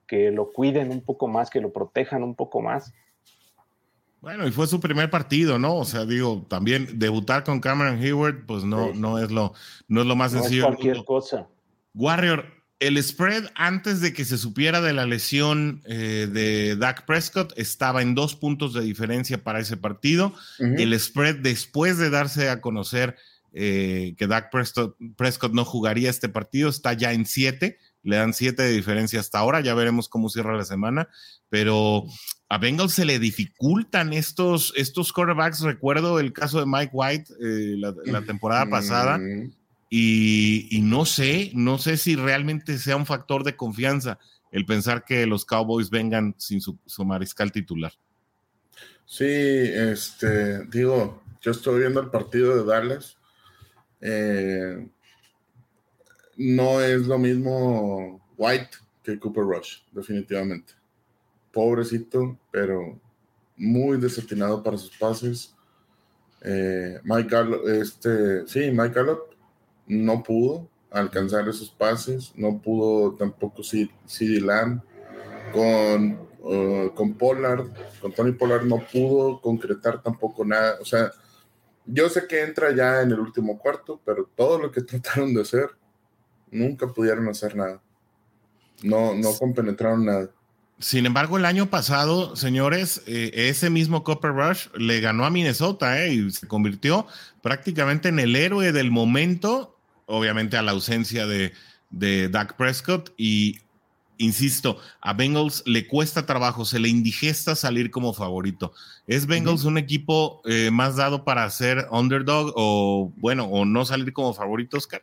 Que lo cuiden un poco más, que lo protejan un poco más. Bueno, y fue su primer partido, ¿no? O sea, digo, también debutar con Cameron Heyward, pues no es lo más sencillo. No es cualquier cosa. Warrior, el spread antes de que se supiera de la lesión de Dak Prescott estaba en 2 puntos de diferencia para ese partido. Uh-huh. El spread después de darse a conocer que Dak Prescott no jugaría este partido está ya en 7. Le dan 7 de diferencia hasta ahora. Ya veremos cómo cierra la semana, pero a Bengals se le dificultan estos quarterbacks. Recuerdo el caso de Mike White la temporada pasada y no sé si realmente sea un factor de confianza el pensar que los Cowboys vengan sin su mariscal titular. Sí, digo, yo estoy viendo el partido de Dallas. No es lo mismo White que Cooper Rush, definitivamente. Pobrecito, pero muy desatinado para sus pases. Mike Gallup no pudo alcanzar esos pases, no pudo tampoco CeeDee Lamb con Pollard, con Tony Pollard no pudo concretar tampoco nada. O sea, yo sé que entra ya en el último cuarto, pero todo lo que trataron de hacer, nunca pudieron hacer nada. No compenetraron nada. Sin embargo, el año pasado, señores, ese mismo Cooper Rush le ganó a Minnesota y se convirtió prácticamente en el héroe del momento, obviamente a la ausencia de Dak Prescott. Y insisto, a Bengals le cuesta trabajo, se le indigesta salir como favorito. ¿Es Bengals un equipo más dado para ser underdog o no salir como favorito, Oscar?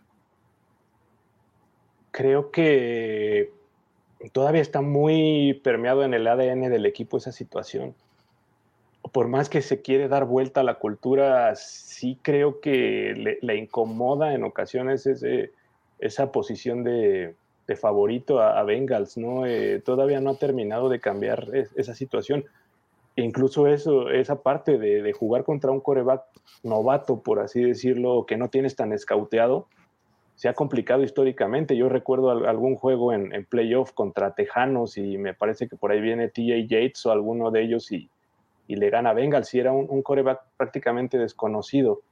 Creo que todavía está muy permeado en el ADN del equipo esa situación. Por más que se quiere dar vuelta a la cultura, sí creo que le incomoda en ocasiones esa posición de favorito a Bengals, ¿no? Todavía no ha terminado de cambiar esa situación. E incluso esa parte de jugar contra un quarterback novato, por así decirlo, que no tienes tan escauteado, se ha complicado históricamente. Yo recuerdo algún juego en playoff contra Tejanos y me parece que por ahí viene T.J. Yates o alguno de ellos y le gana a Bengals. Y era un quarterback prácticamente desconocido.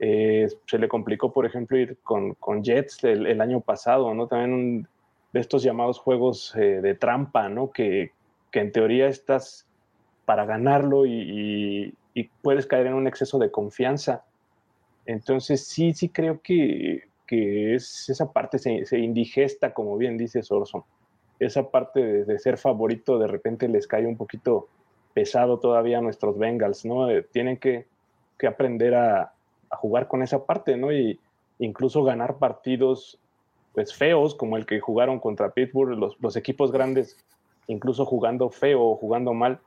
Se le complicó, por ejemplo, ir con Jets el año pasado, ¿no? También de estos llamados juegos de trampa, ¿no? Que en teoría estás para ganarlo y puedes caer en un exceso de confianza. Entonces sí creo que que es esa parte se indigesta, como bien dice Orson. Esa parte de ser favorito de repente les cae un poquito pesado todavía a nuestros Bengals, ¿no? Tienen que aprender a jugar con esa parte, ¿no? Y incluso ganar partidos pues feos, como el que jugaron contra Pittsburgh. Los equipos grandes, incluso jugando feo o jugando mal,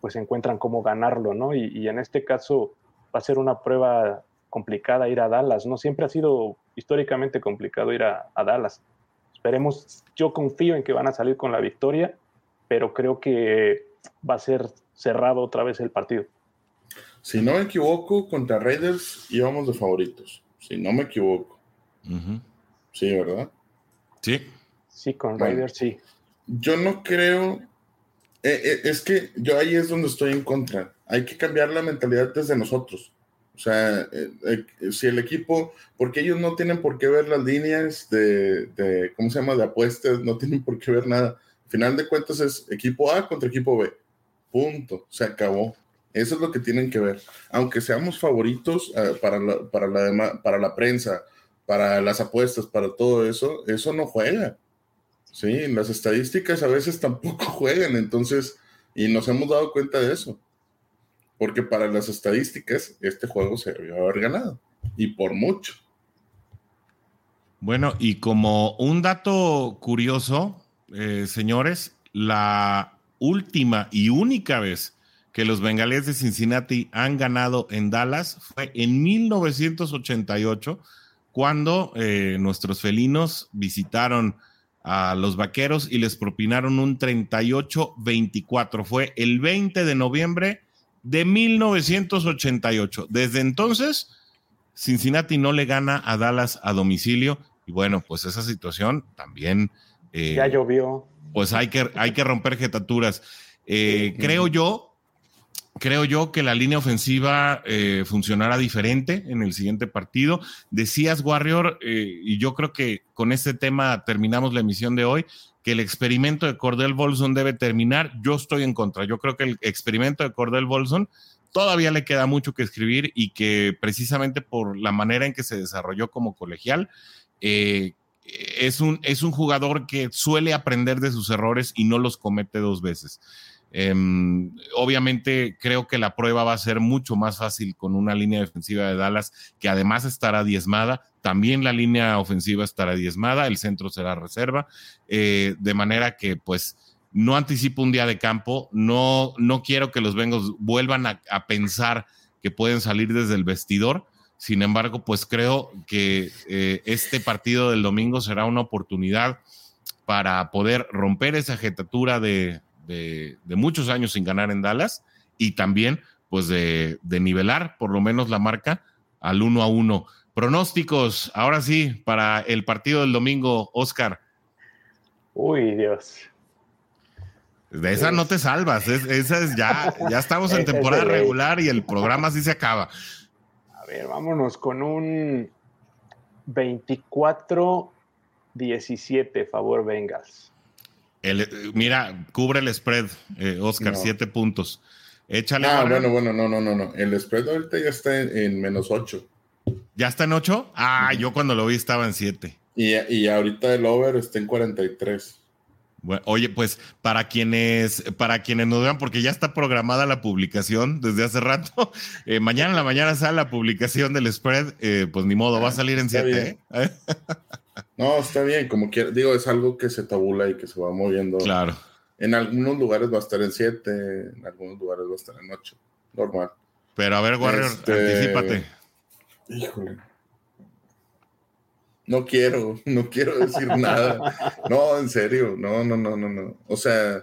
pues encuentran cómo ganarlo, ¿no? Y en este caso va a ser una prueba complicada ir a Dallas, ¿no? Siempre ha sido históricamente complicado ir a Dallas. Esperemos, yo confío en que van a salir con la victoria, pero creo que va a ser cerrado otra vez el partido. Si no me equivoco, contra Raiders íbamos de favoritos, si no me equivoco. Uh-huh. Sí, ¿verdad? Sí. Sí, con Raiders, sí. Yo no creo... es que yo ahí es donde estoy en contra. Hay que cambiar la mentalidad desde nosotros. O sea, si el equipo... Porque ellos no tienen por qué ver las líneas de ¿cómo se llama? De apuestas, no tienen por qué ver nada. Al final de cuentas es equipo A contra equipo B. Punto. Se acabó. Eso es lo que tienen que ver. Aunque seamos favoritos para la prensa, para las apuestas, para todo eso, eso no juega. Sí, las estadísticas a veces tampoco juegan, entonces, y nos hemos dado cuenta de eso. Porque para las estadísticas, este juego se debió haber ganado, y por mucho. Bueno, y como un dato curioso, señores, la última y única vez que los bengalíes de Cincinnati han ganado en Dallas fue en 1988, cuando nuestros felinos visitaron a los vaqueros y les propinaron un 38-24. Fue el 20 de noviembre de 1988. Desde entonces, Cincinnati no le gana a Dallas a domicilio. Y bueno, pues esa situación también... ya llovió. Pues hay que romper jetaturas. Sí. Creo yo que la línea ofensiva funcionará diferente en el siguiente partido. Decías, Warrior, y yo creo que con este tema terminamos la emisión de hoy, que el experimento de Cordell Volson debe terminar. Yo estoy en contra. Yo creo que el experimento de Cordell Volson todavía le queda mucho que escribir y que precisamente por la manera en que se desarrolló como colegial, es un jugador que suele aprender de sus errores y no los comete dos veces. Obviamente creo que la prueba va a ser mucho más fácil con una línea defensiva de Dallas que además estará diezmada, también la línea ofensiva estará diezmada, el centro será reserva, de manera que pues no anticipo un día de campo, no quiero que los Bengals vuelvan a pensar que pueden salir desde el vestidor. Sin embargo, pues creo que este partido del domingo será una oportunidad para poder romper esa jetatura de muchos años sin ganar en Dallas y también pues de nivelar por lo menos la marca al 1-1. Pronósticos, ahora sí, para el partido del domingo, Oscar. Uy, Dios. De esa no te salvas, esa es ya estamos en temporada regular y el programa sí se acaba. A ver, vámonos con un 24-17 favor Bengals. Mira, cubre el spread, Oscar, 7 puntos. Échale. No. El spread ahorita ya está en -8. ¿Ya está en 8? Ah, yo cuando lo vi estaba en 7. Y ahorita el over está en 43. Bueno, oye, pues para quienes nos vean, porque ya está programada la publicación desde hace rato, mañana en la mañana sale la publicación del spread, pues ni modo, va a salir en 7. No, está bien, como quiera. Digo, es algo que se tabula y que se va moviendo. Claro. En algunos lugares va a estar en 7, en algunos lugares va a estar en 8. Normal. Pero a ver, Warrior, anticípate. Híjole. No quiero decir nada. No, en serio. No. O sea,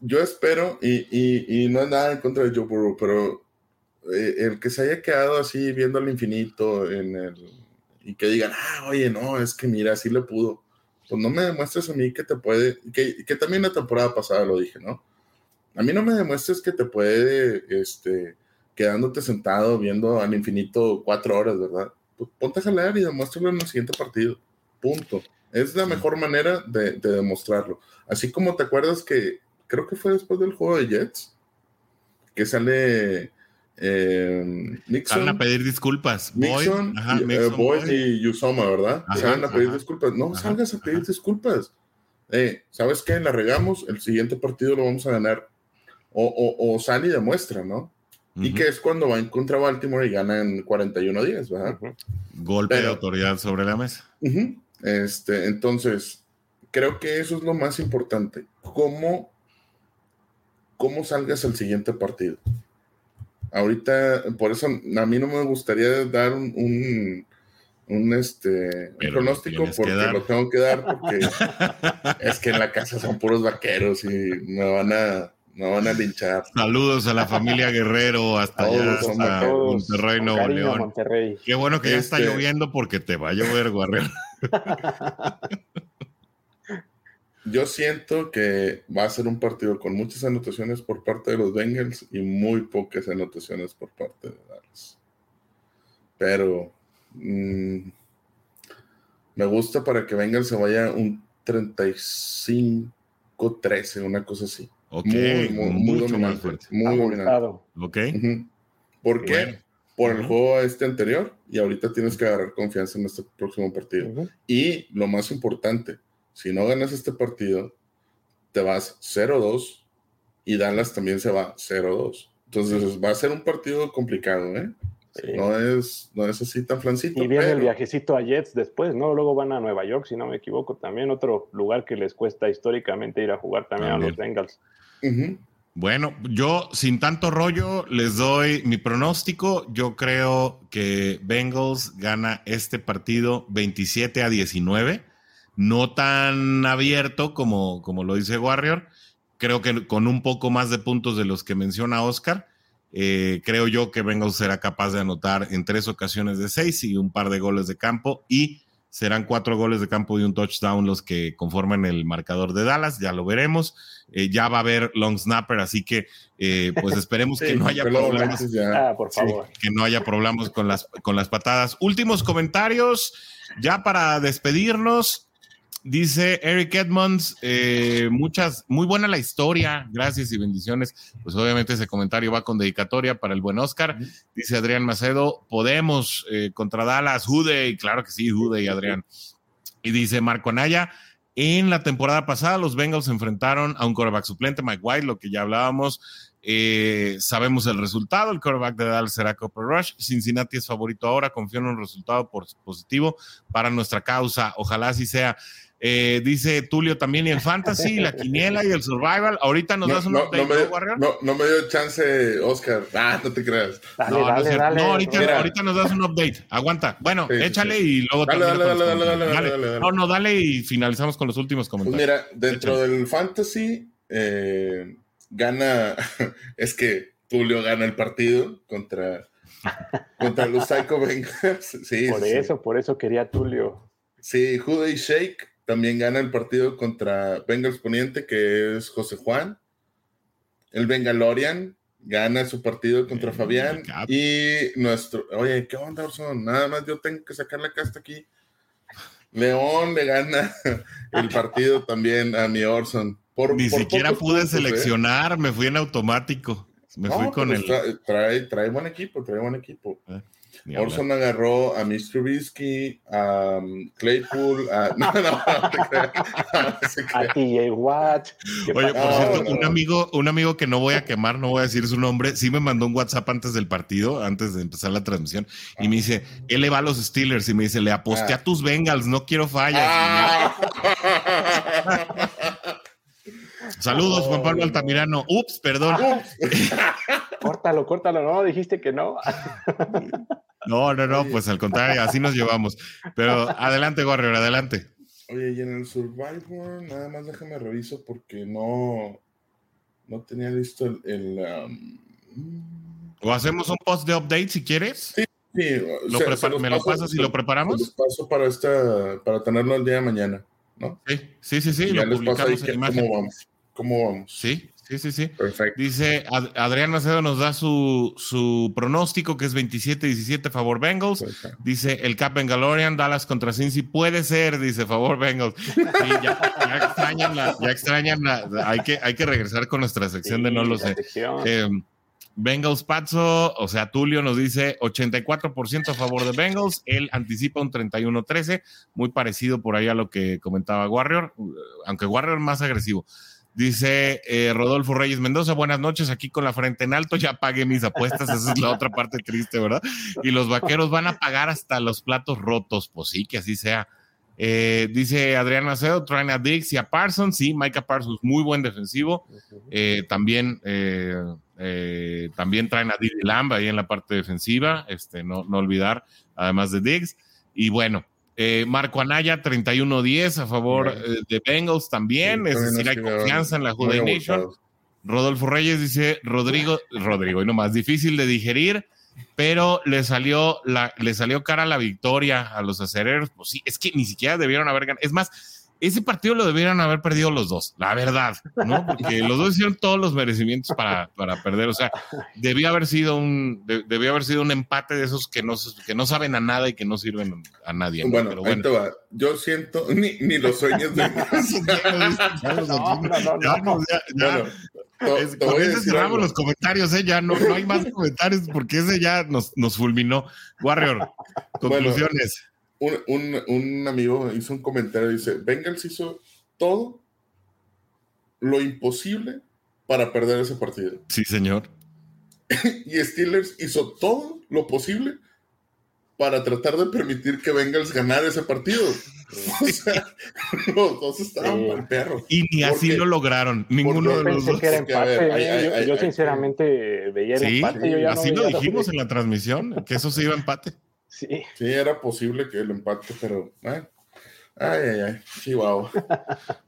yo espero, y no es nada en contra de Joe Burrow, pero el que se haya quedado así viendo al infinito y que digan, oye, no, es que mira, sí le pudo. Pues no me demuestres a mí que te puede, que también la temporada pasada lo dije, ¿no? A mí no me demuestres que te puede, quedándote sentado viendo al infinito 4 horas, ¿verdad? Pues ponte a jalar y demuéstralo en el siguiente partido. Punto. Es la mejor manera de demostrarlo. Así como te acuerdas que, creo que fue después del juego de Jets, que sale Mixon. Van a pedir disculpas. Mixon, Boyd y Usoma, ¿verdad? Ajá, se van a pedir disculpas. No, ajá, salgas a pedir disculpas. ¿Sabes qué? La regamos, el siguiente partido lo vamos a ganar. O sale y demuestra, ¿no? Uh-huh. Y que es cuando van contra Baltimore y ganan 41-10, ¿verdad? Uh-huh. Golpe de autoridad sobre la mesa. Uh-huh. Entonces, creo que eso es lo más importante. ¿Cómo salgas al siguiente partido? Ahorita, por eso a mí no me gustaría dar un pronóstico, porque lo tengo que dar, porque es que en la casa son puros vaqueros y me van a linchar. Saludos a la familia Guerrero, hasta allá, hasta Monterrey, Nuevo León. Monterrey. Qué bueno que ya está lloviendo, porque te va a llover, Guerrero. Yo siento que va a ser un partido con muchas anotaciones por parte de los Bengals y muy pocas anotaciones por parte de Dallas. Pero me gusta para que Bengals se vaya un 35-13, una cosa así. Ok, muy dominante. Muy dominante. Ok. Uh-huh. ¿Por qué? Bueno. Por el juego anterior, y ahorita tienes que agarrar confianza en este próximo partido. Uh-huh. Y lo más importante, si no ganas este partido, te vas 0-2 y Dallas también se va 0-2. Entonces va a ser un partido complicado, ¿eh? Sí. No es así tan flancito. Y viene el viajecito a Jets después, ¿no? Luego van a Nueva York, si no me equivoco, también otro lugar que les cuesta históricamente ir a jugar también. A los Bengals. Uh-huh. Bueno, yo sin tanto rollo les doy mi pronóstico. Yo creo que Bengals gana este partido 27-19. No tan abierto como lo dice Warrior. Creo que con un poco más de puntos de los que menciona Oscar. Creo yo que Bengals será capaz de anotar en 3 ocasiones de 6 y un par de goles de campo, y serán 4 goles de campo y un touchdown los que conforman el marcador de Dallas. Ya lo veremos. Ya va a haber long snapper, así que pues esperemos que no haya problemas. Por favor. Que no haya problemas con las patadas. Últimos comentarios ya para despedirnos. Dice Eric Edmonds, muy buena la historia, gracias y bendiciones. Pues obviamente ese comentario va con dedicatoria para el buen Oscar. Dice Adrián Macedo, podemos contra Dallas, Jude, claro que sí, Jude y Adrián. Y dice Marco Anaya, en la temporada pasada los Bengals se enfrentaron a un quarterback suplente, Mike White, lo que ya hablábamos. Sabemos el resultado, el quarterback de Dallas será Cooper Rush. Cincinnati es favorito ahora, confío en un resultado positivo para nuestra causa, ojalá así sea. Dice Tulio también, y el Fantasy, la Quiniela y el Survival. Ahorita nos das un update, Warrior. No me dio chance, Oscar. No te creas. Dale. No, ahorita nos das un update. Aguanta. Bueno, échale y luego dale. No, dale y finalizamos con los últimos comentarios. Pues mira, dentro del Fantasy, gana. Es que Tulio gana el partido contra los Psycho Bengals. Sí, por eso quería Tulio. Sí, Jude y Shake también gana el partido contra Bengals Poniente, que es José Juan. El Bengalorian gana su partido contra Fabián. Y nuestro... Oye, ¿qué onda, Orson? Nada más yo tengo que sacar la casta aquí. León le gana el partido también a mi Orson. Ni siquiera pude puntos, seleccionar. Me fui en automático. Fui con él. Trae buen equipo, Orson agarró a Mr. Trubisky, a Claypool, a T.J. Watt. Oye, por cierto, un amigo que no voy a quemar, no voy a decir su nombre, sí me mandó un WhatsApp antes del partido, antes de empezar la transmisión, y me dice, él le va a los Steelers, y me dice, le aposté a tus Bengals, no quiero fallas. Saludos, Juan Pablo Altamirano. Ups, perdón. Córtalo, no, dijiste que no. No, pues al contrario, así nos llevamos. Pero adelante, Warrior, adelante. Oye, y en el Survivor, nada más déjame reviso porque no tenía listo el ¿O hacemos un post de update si quieres? Sí. ¿Me lo pasas y lo preparamos? Los paso para tenerlo el día de mañana, ¿no? Sí, y lo publicamos en imagen. ¿Cómo vamos? Sí. Perfecto. Dice Adrián Macedo, nos da su pronóstico, que es 27-17 favor Bengals. Perfecto. Dice el Cap Bengalorian, Dallas contra Cincy, puede ser, dice favor Bengals. Sí, ya extrañan hay que regresar con nuestra sección de no lo sé. Bengals Patso, o sea, Tulio nos dice 84% a favor de Bengals, él anticipa un 31-13, muy parecido por ahí a lo que comentaba Warrior, aunque Warrior más agresivo. Dice Rodolfo Reyes Mendoza, buenas noches, aquí con la frente en alto, ya pagué mis apuestas, esa es la otra parte triste, ¿verdad? Y los vaqueros van a pagar hasta los platos rotos, pues sí, que así sea. Dice Adrián Macedo, traen a Diggs y a Parsons, sí, Micah Parsons, muy buen defensivo, también traen a Didi Lamb ahí en la parte defensiva, no olvidar, además de Diggs, y bueno, Marco Anaya, 31-10 a favor de Bengals también, sí, es decir, hay confianza en la Juday Nation. Rodolfo Reyes dice, Rodrigo, y no más, difícil de digerir, pero le salió cara la victoria a los acereros. Pues sí, es que ni siquiera debieron haber ganado. Es más, ese partido lo debieron haber perdido los dos, la verdad, ¿no? Porque los dos hicieron todos los merecimientos para perder. O sea, debió haber sido un empate de esos que no saben a nada y que no sirven a nadie, ¿no? Bueno. Ahí te va. Yo siento ni los sueños de no. Con eso cerramos los comentarios, ya no hay más comentarios porque ese ya nos fulminó. Warrior, conclusiones. Bueno, un amigo hizo un comentario, dice, Bengals hizo todo lo imposible para perder ese partido. Sí, señor. Y Steelers hizo todo lo posible para tratar de permitir que Bengals ganara ese partido. O sea, los dos estaban mal perros. Y ni así lo lograron. Ninguno de los dos. Yo sinceramente veía el empate. Yo ya así no lo dijimos en la transmisión, que eso se iba a empate. Sí, era posible que el empate, pero... Ay, chihuahua.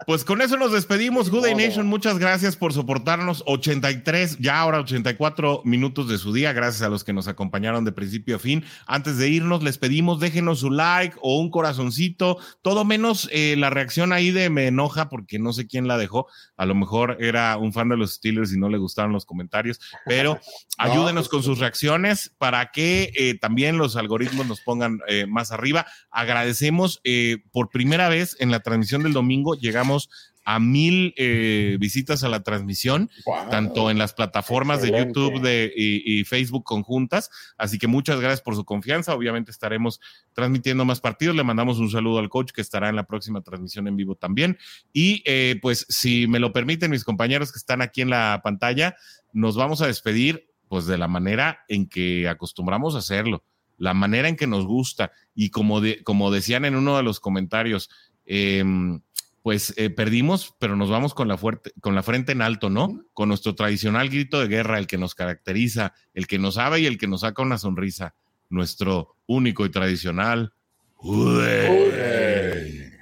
Pues con eso nos despedimos. Juday Nation, muchas gracias por soportarnos. 83, ya ahora 84 minutos de su día. Gracias a los que nos acompañaron de principio a fin. Antes de irnos, les pedimos, déjenos su like o un corazoncito. Todo menos la reacción ahí de me enoja porque no sé quién la dejó. A lo mejor era un fan de los Steelers y no le gustaron los comentarios. Pero ayúdenos con sus reacciones para que también los algoritmos nos pongan más arriba. Agradecemos por primera vez en la transmisión del domingo llegamos a 1,000 visitas a la transmisión, wow, tanto en las plataformas excelente de YouTube y Facebook conjuntas, así que muchas gracias por su confianza, obviamente estaremos transmitiendo más partidos, le mandamos un saludo al coach que estará en la próxima transmisión en vivo también, y pues si me lo permiten mis compañeros que están aquí en la pantalla, nos vamos a despedir pues de la manera en que acostumbramos a hacerlo, la manera en que nos gusta y como decían en uno de los comentarios, pues perdimos, pero nos vamos con la frente en alto, ¿no? Con nuestro tradicional grito de guerra, el que nos caracteriza, el que nos sabe y el que nos saca una sonrisa, nuestro único y tradicional ¡Juday!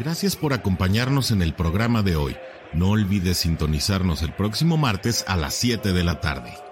Gracias por acompañarnos en el programa de hoy. No olvides sintonizarnos el próximo martes a las 7 de la tarde.